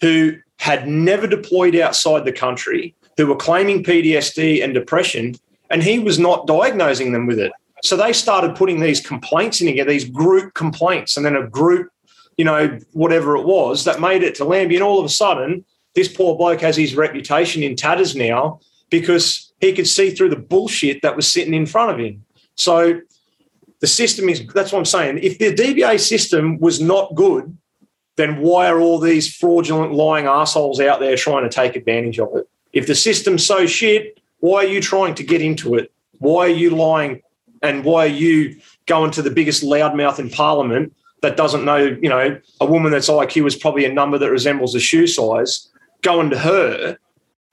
who had never deployed outside the country, who were claiming P T S D and depression, and he was not diagnosing them with it. So they started putting these complaints in again, these group complaints, and then a group, you know, whatever it was, that made it to Lambie. And all of a sudden, this poor bloke has his reputation in tatters now because he could see through the bullshit that was sitting in front of him. So the system is, that's what I'm saying. If the D B A system was not good, then why are all these fraudulent, lying assholes out there trying to take advantage of it? If the system's so shit, why are you trying to get into it? Why are you lying? And why are you going to the biggest loudmouth in Parliament that doesn't know, you know, a woman that's I Q is probably a number that resembles a shoe size, going to her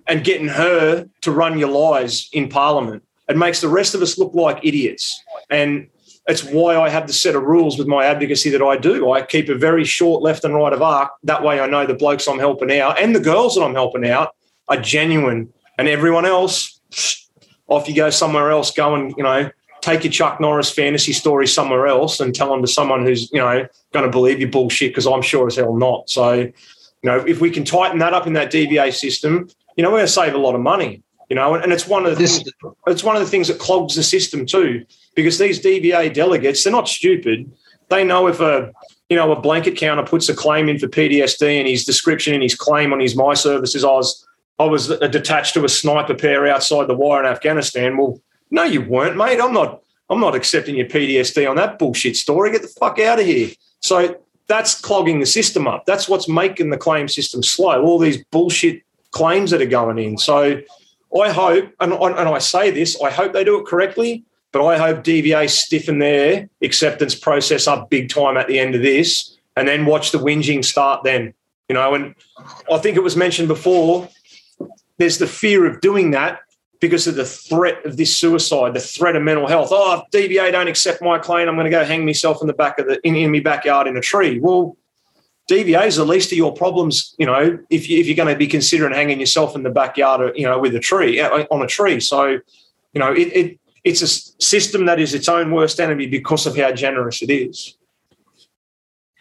and getting her to run your lies in Parliament? It makes the rest of us look like idiots. And it's why I have the set of rules with my advocacy that I do. I keep a very short left and right of arc. That way I know the blokes I'm helping out and the girls that I'm helping out are genuine. And everyone else, off you go somewhere else, go and, you know, take your Chuck Norris fantasy story somewhere else and tell them to someone who's, you know, going to believe your bullshit, because I'm sure as hell not. So, you know, if we can tighten that up in that D V A system, you know, we're going to save a lot of money, you know, and it's one of the things, it's one of the things that clogs the system too, because these D V A delegates, they're not stupid. They know if a, you know, a blanket counter puts a claim in for P T S D and his description and his claim on his My Services, I was, I was detached to a sniper pair outside the wire in Afghanistan. Well, no, you weren't, mate. I'm not I'm not accepting your P T S D on that bullshit story. Get the fuck out of here. So that's clogging the system up. That's what's making the claim system slow, all these bullshit claims that are going in. So I hope, and, and I say this, I hope they do it correctly, but I hope D V A stiffen their acceptance process up big time at the end of this, and then watch the whinging start then. You know, and I think it was mentioned before, there's the fear of doing that, because of the threat of this suicide, the threat of mental health. Oh, if D V A don't accept my claim, I'm going to go hang myself in the back of the in, in my backyard in a tree. Well, D V A is the least of your problems, you know, if, you, if you're going to be considering hanging yourself in the backyard, or, you know, with a tree, on a tree. So, you know, it, it it's a system that is its own worst enemy because of how generous it is.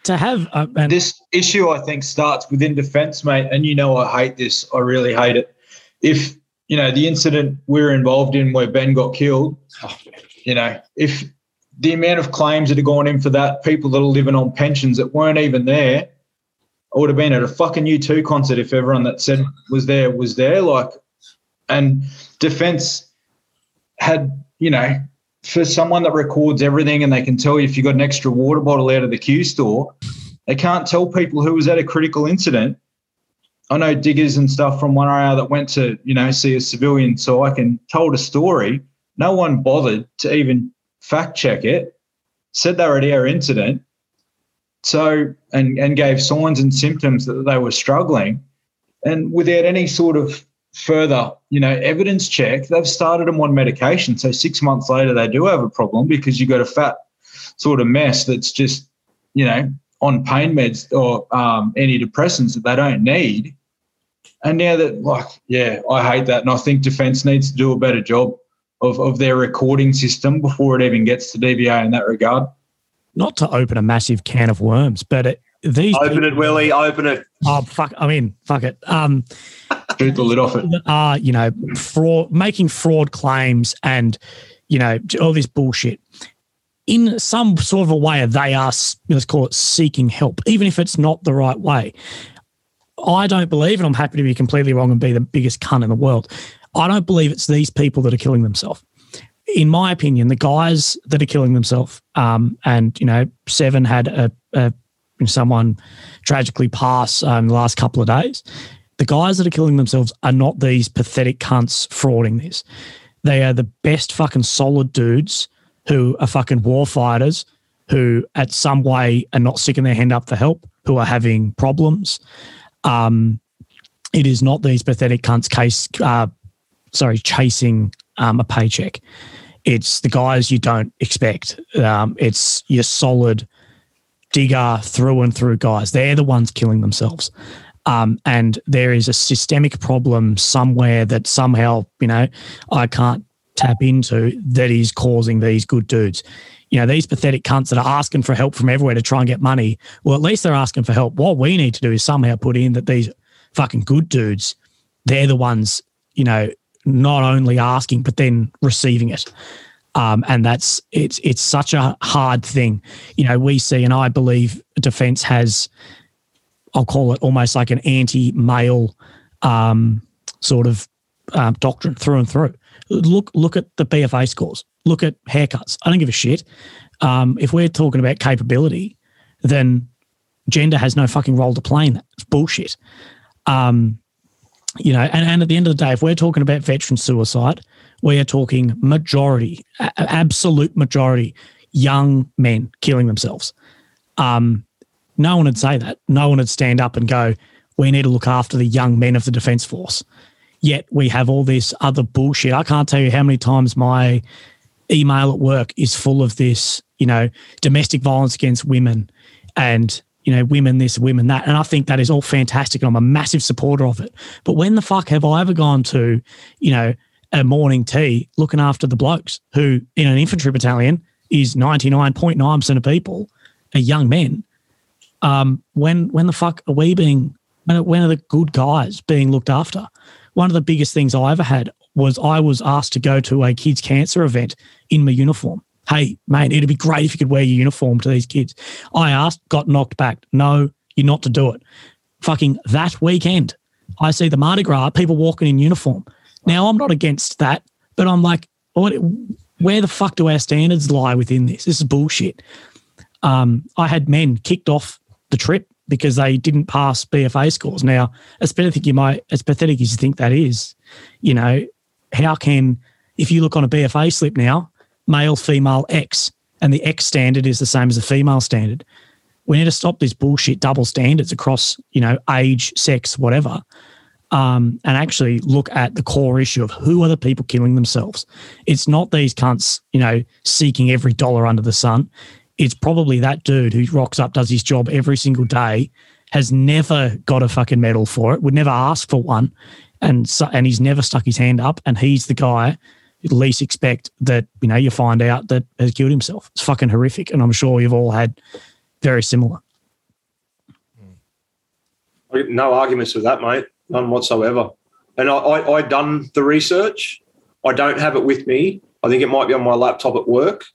To have uh, and- this issue, I think, starts within defence, mate. And you know, I hate this. I really hate it. If You know, the incident we were involved in where Ben got killed, you know, if the amount of claims that had gone in for that, people that are living on pensions that weren't even there, I would have been at a fucking U two concert if everyone that said was there was there. Like, And defense had, you know, for someone that records everything and they can tell you if you got an extra water bottle out of the Q store, they can't tell people who was at a critical incident. I know diggers and stuff from one R A R that went to, you know, see a civilian so I can told a story. No one bothered to even fact check it, said they were at our incident, so and, and gave signs and symptoms that they were struggling. And without any sort of further, you know, evidence check, they've started them on medication. So six months later, they do have a problem because you've got a fat sort of mess that's just, you know, on pain meds or um, antidepressants that they don't need. And now that, like, yeah, I hate that. And I think Defence needs to do a better job of, of their recording system before it even gets to D V A in that regard. Not to open a massive can of worms, but it, these... Open people, it, Willie, open it. Oh, fuck, I mean, fuck it. Um, Shoot the lid off it. Are, you know, fraud, making fraud claims and, you know, all this bullshit. In some sort of a way, they are, let's call it, seeking help, even if it's not the right way. I don't believe, and I'm happy to be completely wrong and be the biggest cunt in the world, I don't believe it's these people that are killing themselves. In my opinion, the guys that are killing themselves, um, and, you know, Seven had a, a someone tragically pass um, the last couple of days. The guys that are killing themselves are not these pathetic cunts frauding this. They are the best fucking solid dudes who are fucking war fighters, who at some way are not sticking their hand up for help, who are having problems. Um, it is not these pathetic cunts case, uh, sorry, chasing um, a paycheck. It's the guys you don't expect. Um, it's your solid digger through and through guys. They're the ones killing themselves. Um, and there is a systemic problem somewhere that somehow, you know, I can't tap into that is causing these good dudes. You know, these pathetic cunts that are asking for help from everywhere to try and get money, well, at least they're asking for help. What we need to do is somehow put in that these fucking good dudes, they're the ones, you know, not only asking but then receiving it. Um, and that's it's it's such a hard thing. You know, we see, and I believe Defence has, I'll call it almost like an anti-male um, sort of um, doctrine through and through. Look look at the B F A scores. Look at haircuts. I don't give a shit. Um, if we're talking about capability, then gender has no fucking role to play in that. It's bullshit. Um, you know, and, and at the end of the day, if we're talking about veteran suicide, we are talking majority, a- absolute majority, young men killing themselves. Um, no one would say that. No one would stand up and go, we need to look after the young men of the Defence Force. Yet we have all this other bullshit. I can't tell you how many times my email at work is full of this, you know, domestic violence against women and, you know, women this, women that. And I think that is all fantastic and I'm a massive supporter of it. But when the fuck have I ever gone to, you know, a morning tea looking after the blokes who in an infantry battalion is ninety-nine point nine percent of people are young men? Um, when when the fuck are we being, when are the good guys being looked after? One of the biggest things I ever had was I was asked to go to a kids' cancer event in my uniform. Hey, mate, it'd be great if you could wear your uniform to these kids. I asked, got knocked back. No, you're not to do it. Fucking that weekend, I see the Mardi Gras, people walking in uniform. Now, I'm not against that, but I'm like, what, where the fuck do our standards lie within this? This is bullshit. Um, I had men kicked off the trip because they didn't pass B F A scores. Now, as pathetic you might, as pathetic as you think that is, you know, how can, if you look on a B F A slip now, male, female, X, and the X standard is the same as the female standard. We need to stop this bullshit double standards across, you know, age, sex, whatever, um, and actually look at the core issue of who are the people killing themselves. It's not these cunts, you know, seeking every dollar under the sun. It's probably that dude who rocks up, does his job every single day, has never got a fucking medal for it, would never ask for one, and so, and he's never stuck his hand up, and he's the guy you'd least expect that, you know, you find out that has killed himself. It's fucking horrific, and I'm sure you've all had very similar. No arguments with that, mate, none whatsoever. And I, I, I done the research. I don't have it with me. I think it might be on my laptop at work.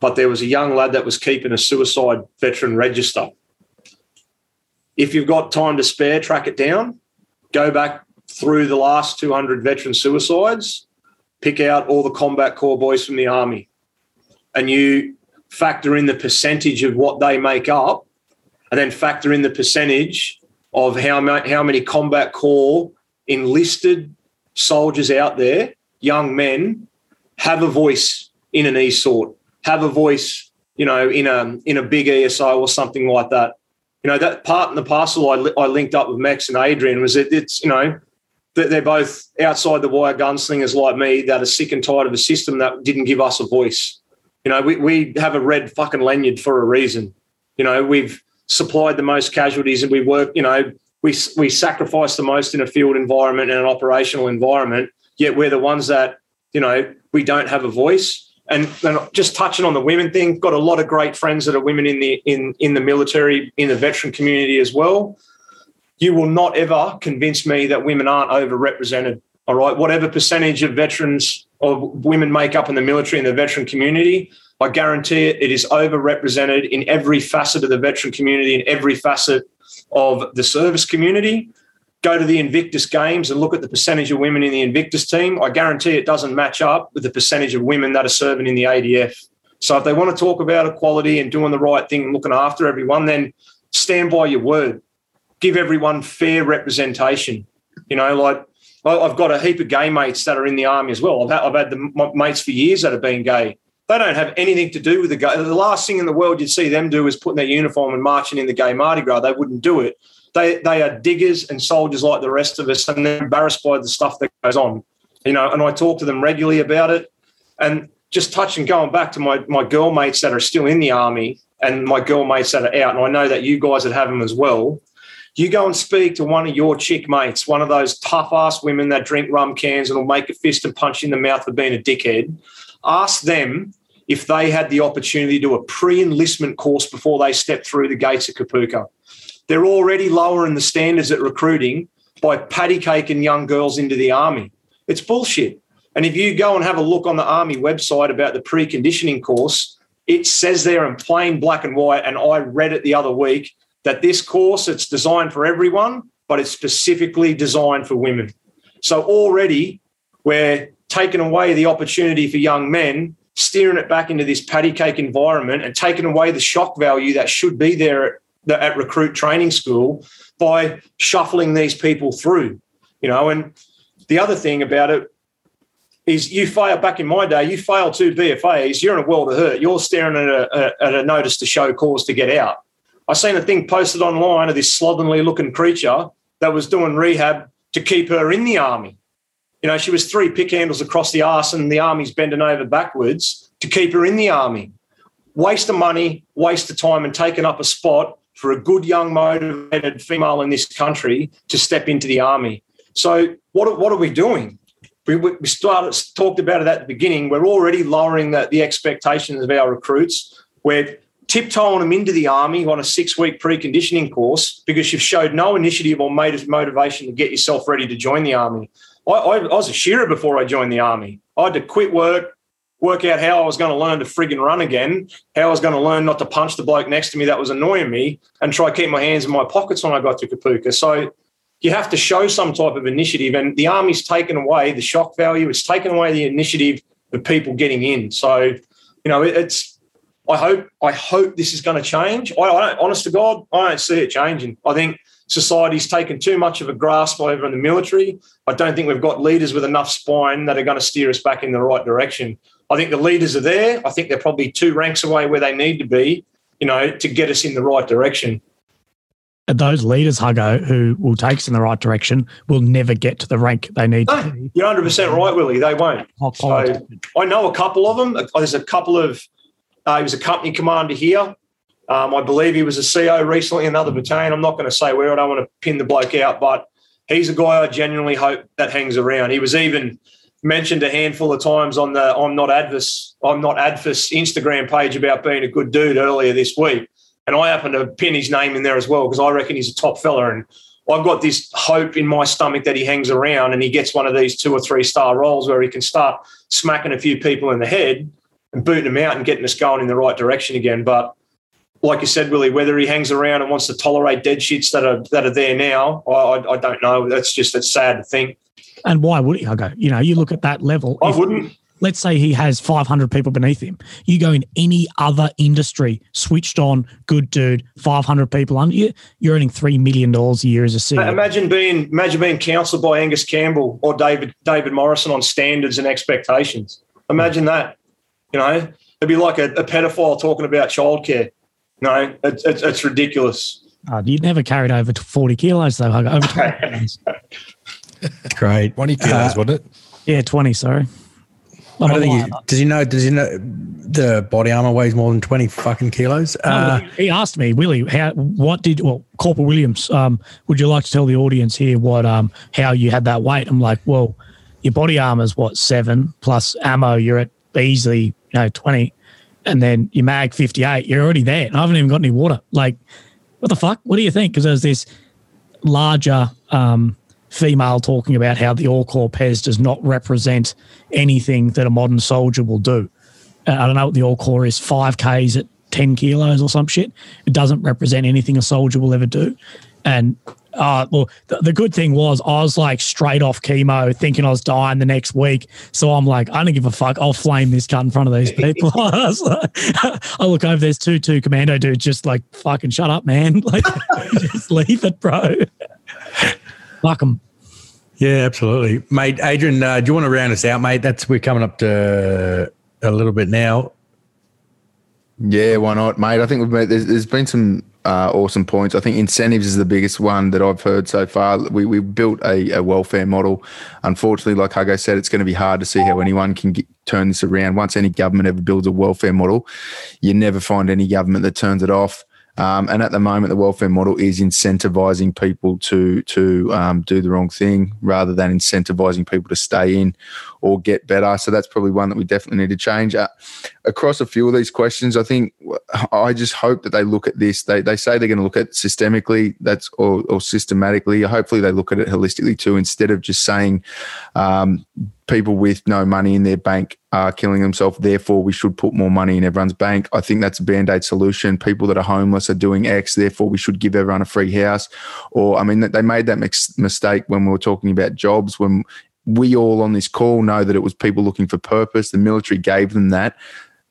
But there was a young lad that was keeping a suicide veteran register. If you've got time to spare, track it down. Go back through the last two hundred veteran suicides, pick out all the combat corps boys from the Army, and you factor in the percentage of what they make up, and then factor in the percentage of how, ma- how many combat corps enlisted soldiers out there, young men, have a voice in an E S O R T, have a voice, you know, in a in a big E S O or something like that. You know, that part in the parcel I, li- I linked up with Max and Adrian was that it's, you know, that they're both outside the wire gunslingers like me that are sick and tired of a system that didn't give us a voice. You know, we, we have a red fucking lanyard for a reason. You know, we've supplied the most casualties and we work, you know, we we sacrifice the most in a field environment and an operational environment, yet we're the ones that, you know, we don't have a voice. And, and just touching on the women thing, got a lot of great friends that are women in the in in the military, in the veteran community as well. You will not ever convince me that women aren't overrepresented, all right? Whatever percentage of veterans or women make up in the military and the veteran community, I guarantee it, it is overrepresented in every facet of the veteran community, in every facet of the service community. Go to the Invictus Games and look at the percentage of women in the Invictus team. I guarantee it doesn't match up with the percentage of women that are serving in the A D F. So if they want to talk about equality and doing the right thing and looking after everyone, then stand by your word. Give everyone fair representation. You know, like I've got a heap of gay mates that are in the Army as well. I've had, I've had the, my mates for years that have been gay. They don't have anything to do with the gay. The last thing in the world you'd see them do is putting their uniform and marching in the gay Mardi Gras. They wouldn't do it. They they are diggers and soldiers like the rest of us, and they're embarrassed by the stuff that goes on, you know, and I talk to them regularly about it. And just touching, going back to my, my girl mates that are still in the Army and my girl mates that are out, and I know that you guys that have them as well, you go and speak to one of your chick mates, one of those tough-ass women that drink rum cans and will make a fist and punch you in the mouth for being a dickhead, ask them if they had the opportunity to do a pre-enlistment course before they stepped through the gates of Kapooka. They're already lowering the standards at recruiting by patty-caking young girls into the Army. It's bullshit. And if you go and have a look on the Army website about the preconditioning course, it says there in plain black and white, and I read it the other week, that this course, it's designed for everyone, but it's specifically designed for women. So already we're taking away the opportunity for young men, steering it back into this patty-cake environment and taking away the shock value that should be there at at recruit training school by shuffling these people through, you know. And the other thing about it is you fail, back in my day, you fail two B F As, you're in a world of hurt. You're staring at a, a, at a notice to show cause to get out. I seen a thing posted online of this slovenly looking creature that was doing rehab to keep her in the Army. You know, she was three pick handles across the arse and the Army's bending over backwards to keep her in the Army. Waste of money, waste of time, and taking up a spot for a good young motivated female in this country to step into the Army. So what, what are we doing? We, we started talked about it at the beginning. We're already lowering the, the expectations of our recruits. We're tiptoeing them into the Army on a six-week preconditioning course because you've showed no initiative or made motivation to get yourself ready to join the Army. I, I, I was a shearer before I joined the Army. I had to quit work, work out how I was going to learn to frigging run again, how I was going to learn not to punch the bloke next to me that was annoying me, and try to keep my hands in my pockets when I got to Kapooka. So you have to show some type of initiative, and the Army's taken away the shock value. It's taken away the initiative of people getting in. So, you know, it's I hope I hope this is going to change. I, I don't, honest to God, I don't see it changing. I think society's taken too much of a grasp over in the military. I don't think we've got leaders with enough spine that are going to steer us back in the right direction. I think the leaders are there. I think they're probably two ranks away where they need to be, you know, to get us in the right direction. And those leaders, Huggo, who will take us in the right direction will never get to the rank they need no, to be. You're one hundred percent right, Willie. They won't. So I know a couple of them. There's a couple of uh, – he was a company commander here. Um, I believe he was a C O recently, another battalion. I'm not going to say where. I don't want to pin the bloke out, but he's a guy I genuinely hope that hangs around. He was even – mentioned a handful of times on the I'm not Advis, I'm not Advis Instagram page about being a good dude earlier this week. And I happen to pin his name in there as well because I reckon he's a top fella. And I've got this hope in my stomach that he hangs around and he gets one of these two or three star roles where he can start smacking a few people in the head and booting them out and getting us going in the right direction again. But like you said, Willie, whether he hangs around and wants to tolerate dead shits that are that are there now, I, I don't know. That's just that's sad to think. And why would he? I go, you know, you look at that level. I if, wouldn't. Let's say he has five hundred people beneath him. You go in any other industry, switched on, good dude, five hundred people under you, you're earning three million dollars a year as a C E O. Imagine being imagine being counselled by Angus Campbell or David David Morrison on standards and expectations. Imagine that. You know, it'd be like a, a pedophile talking about childcare. No, it's, it's, it's ridiculous. Oh, you'd never carried over forty kilos, though, Hugger. Over twenty kilos. Great. twenty kilos, uh, wasn't it? Yeah, twenty, sorry. I don't think he, does he know? Does he know the body armor weighs more than twenty fucking kilos? Uh, no, he asked me, Willie, how? What did? Well, Corporal Williams, um, would you like to tell the audience here what, um, how you had that weight? I'm like, well, your body armor is what seven plus ammo. You're at easily, you know, twenty, and then your mag fifty-eight. You're already there, and I haven't even got any water. Like, what the fuck? What do you think? Because there's this larger. Um, female talking about how the All Corps P E S does not represent anything that a modern soldier will do. Uh, I don't know what the All Corps is, five Ks at ten kilos or some shit. It doesn't represent anything a soldier will ever do. And, uh, well, the, the good thing was I was like straight off chemo thinking I was dying the next week. So I'm like, I don't give a fuck. I'll flame this cunt in front of these people. I, was like, I look over, there's two, two commando dudes just like, fucking shut up, man. Like, just leave it, bro. Fuck them. Yeah, absolutely. Mate, Adrian, uh, do you want to round us out, mate? That's We're coming up to a little bit now. Yeah, why not, mate? I think we've made, there's, there's been some uh, awesome points. I think incentives is the biggest one that I've heard so far. We we built a, a welfare model. Unfortunately, like Hugo said, it's going to be hard to see how anyone can get, turn this around. Once any government ever builds a welfare model, you never find any government that turns it off. Um, and at the moment, the welfare model is incentivising people to to um, do the wrong thing rather than incentivising people to stay in or get better. So that's probably one that we definitely need to change. Uh, across a few of these questions, I think I just hope that they look at this. They they say they're going to look at it systemically, that's or, or systematically. Hopefully, they look at it holistically too, instead of just saying um, people with no money in their bank are killing themselves, therefore we should put more money in everyone's bank. I think that's a band-aid solution. People that are homeless are doing X, therefore we should give everyone a free house. Or, I mean, they made that mix- mistake when we were talking about jobs, when we all on this call know that it was people looking for purpose. The military gave them that.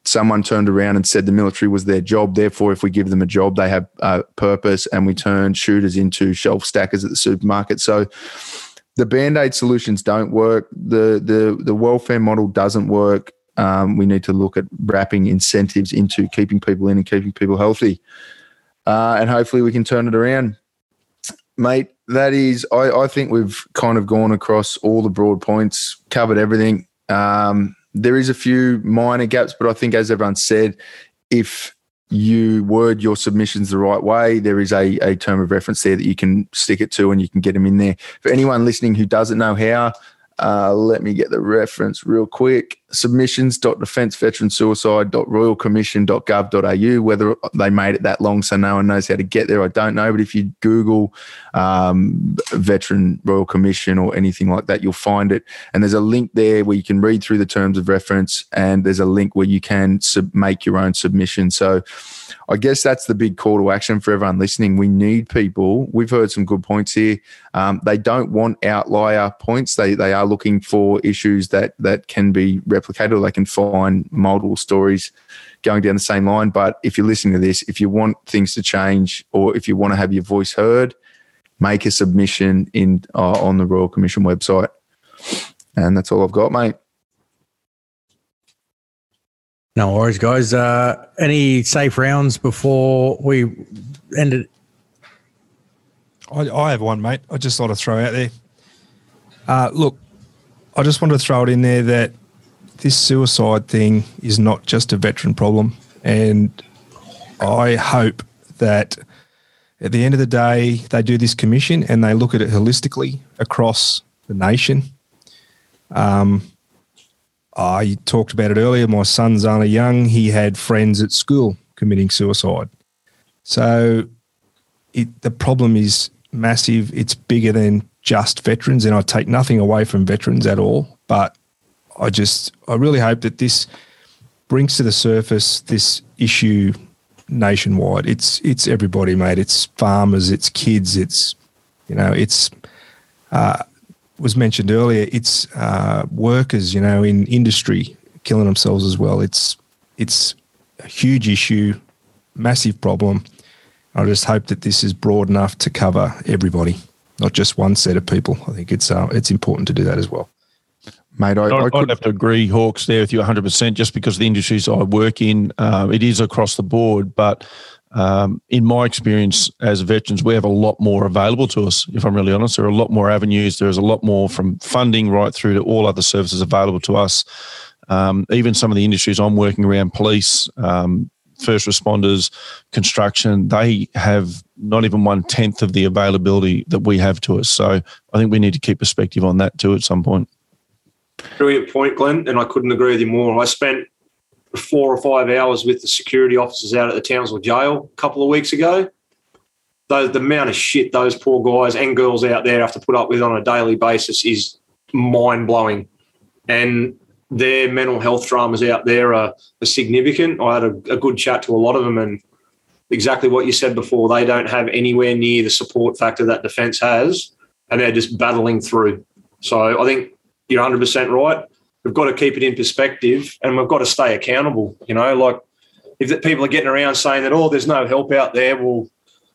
Someone turned around and said the military was their job, therefore if we give them a job, they have a purpose, and we turn shooters into shelf stackers at the supermarket. So the Band-Aid solutions don't work. The the the welfare model doesn't work. Um, we need to look at wrapping incentives into keeping people in and keeping people healthy. Uh, and hopefully we can turn it around. Mate, that is, I, I think we've kind of gone across all the broad points, covered everything. Um, there is a few minor gaps, but I think as everyone said, if you word your submissions the right way, there is a, a term of reference there that you can stick it to and you can get them in there. For anyone listening who doesn't know how, uh, let me get the reference real quick. submissions dot defence veteran suicide dot royal commission dot gov dot a u. Whether they made it that long so no one knows how to get there, I don't know. But if you Google um, Veteran Royal Commission or anything like that, you'll find it. And there's a link there where you can read through the terms of reference, and there's a link where you can sub- make your own submission. So I guess that's the big call to action for everyone listening. We need people. We've heard some good points here. Um, they don't want outlier points. They they are looking for issues that, that can be represented. Or they can find multiple stories going down the same line. But if you're listening to this, if you want things to change or if you want to have your voice heard, make a submission in uh, on the Royal Commission website. And that's all I've got, mate. No worries, guys. Uh, any safe rounds before we end it? I, I have one, mate. I just thought I'd throw out there. Uh, look, I just wanted to throw it in there that this suicide thing is not just a veteran problem, and I hope that at the end of the day they do this commission and they look at it holistically across the nation. Um, I talked about it earlier. My son's only young. He had friends at school committing suicide. So it, the problem is massive. It's bigger than just veterans, and I take nothing away from veterans at all, but I just, I really hope that this brings to the surface this issue nationwide. It's it's everybody, mate. It's farmers, it's kids, it's, you know, it's, uh, was mentioned earlier, it's uh, workers, you know, in industry killing themselves as well. It's it's a huge issue, massive problem. I just hope that this is broad enough to cover everybody, not just one set of people. I think it's uh, it's important to do that as well. Mate, I, I couldn't have to agree, Hawks, there with you one hundred percent, just because of the industries I work in. Uh, it is across the board, but um, in my experience as veterans, we have a lot more available to us, if I'm really honest. There are a lot more avenues. There's a lot more from funding right through to all other services available to us. Um, even some of the industries I'm working around, police, um, first responders, construction, they have not even one-tenth of the availability that we have to us. So I think we need to keep perspective on that too at some point. Brilliant point, Glenn, and I couldn't agree with you more. I spent four or five hours with the security officers out at the Tiansville jail a couple of weeks ago. The, the amount of shit those poor guys and girls out there have to put up with on a daily basis is mind-blowing. And their mental health dramas out there are, are significant. I had a, a good chat to a lot of them, and exactly what you said before, they don't have anywhere near the support factor that Defence has, and they're just battling through. So I think you're one hundred percent right. We've got to keep it in perspective, and we've got to stay accountable. You know, like if people are getting around saying that, oh, there's no help out there, well,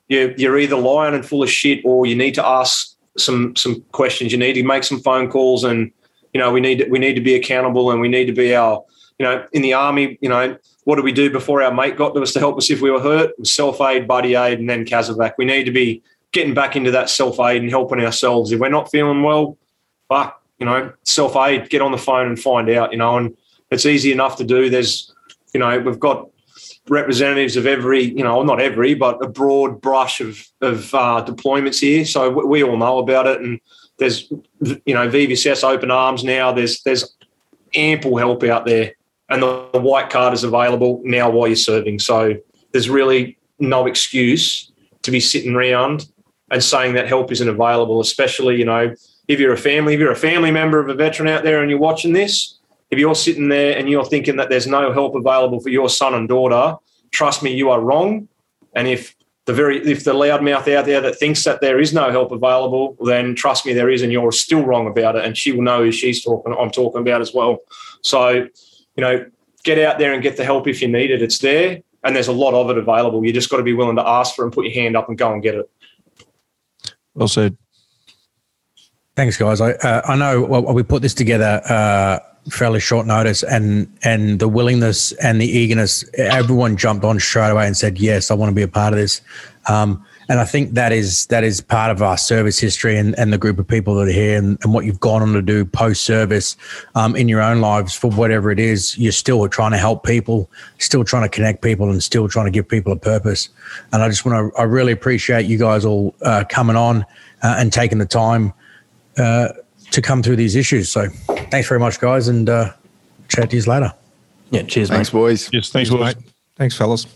you're either lying and full of shit, or you need to ask some some questions. You need to make some phone calls, and, you know, we need we need to be accountable, and we need to be our, you know, in the Army, you know, what did we do before our mate got to us to help us if we were hurt? It was self-aid, buddy aid, and then CASAVAC. We need to be getting back into that self-aid and helping ourselves. If we're not feeling well, fuck. You know, self-aid, get on the phone and find out, you know, and it's easy enough to do. There's, you know, we've got representatives of every, you know, not every, but a broad brush of, of uh, deployments here. So we all know about it. And there's, you know, V B C S, Open Arms now, there's there's ample help out there. And the, the white card is available now while you're serving. So there's really no excuse to be sitting around and saying that help isn't available, especially, you know, if you're a family, if you're a family member of a veteran out there and you're watching this, if you're sitting there and you're thinking that there's no help available for your son and daughter, trust me, you are wrong. And if the very if the loudmouth out there that thinks that there is no help available, then trust me, there is, and you're still wrong about it. And she will know who she's talking. I'm talking about as well. So, you know, get out there and get the help if you need it. It's there, and there's a lot of it available. You just got to be willing to ask for it and put your hand up and go and get it. Well said. Thanks, guys. I uh, I know well, we put this together uh, fairly short notice, and and the willingness and the eagerness, everyone jumped on straight away and said, yes, I want to be a part of this. Um, and I think that is that is part of our service history and, and the group of people that are here, and, and what you've gone on to do post-service um, in your own lives for whatever it is. You're still trying to help people, still trying to connect people, and still trying to give people a purpose. And I just want to, I really appreciate you guys all uh, coming on uh, and taking the time Uh, to come through these issues. So thanks very much, guys, and uh, chat to you later. Yeah, cheers, thanks, mate. Boys. Yes, thanks, boys. Thanks, boys. Thanks, fellas.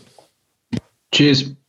Cheers.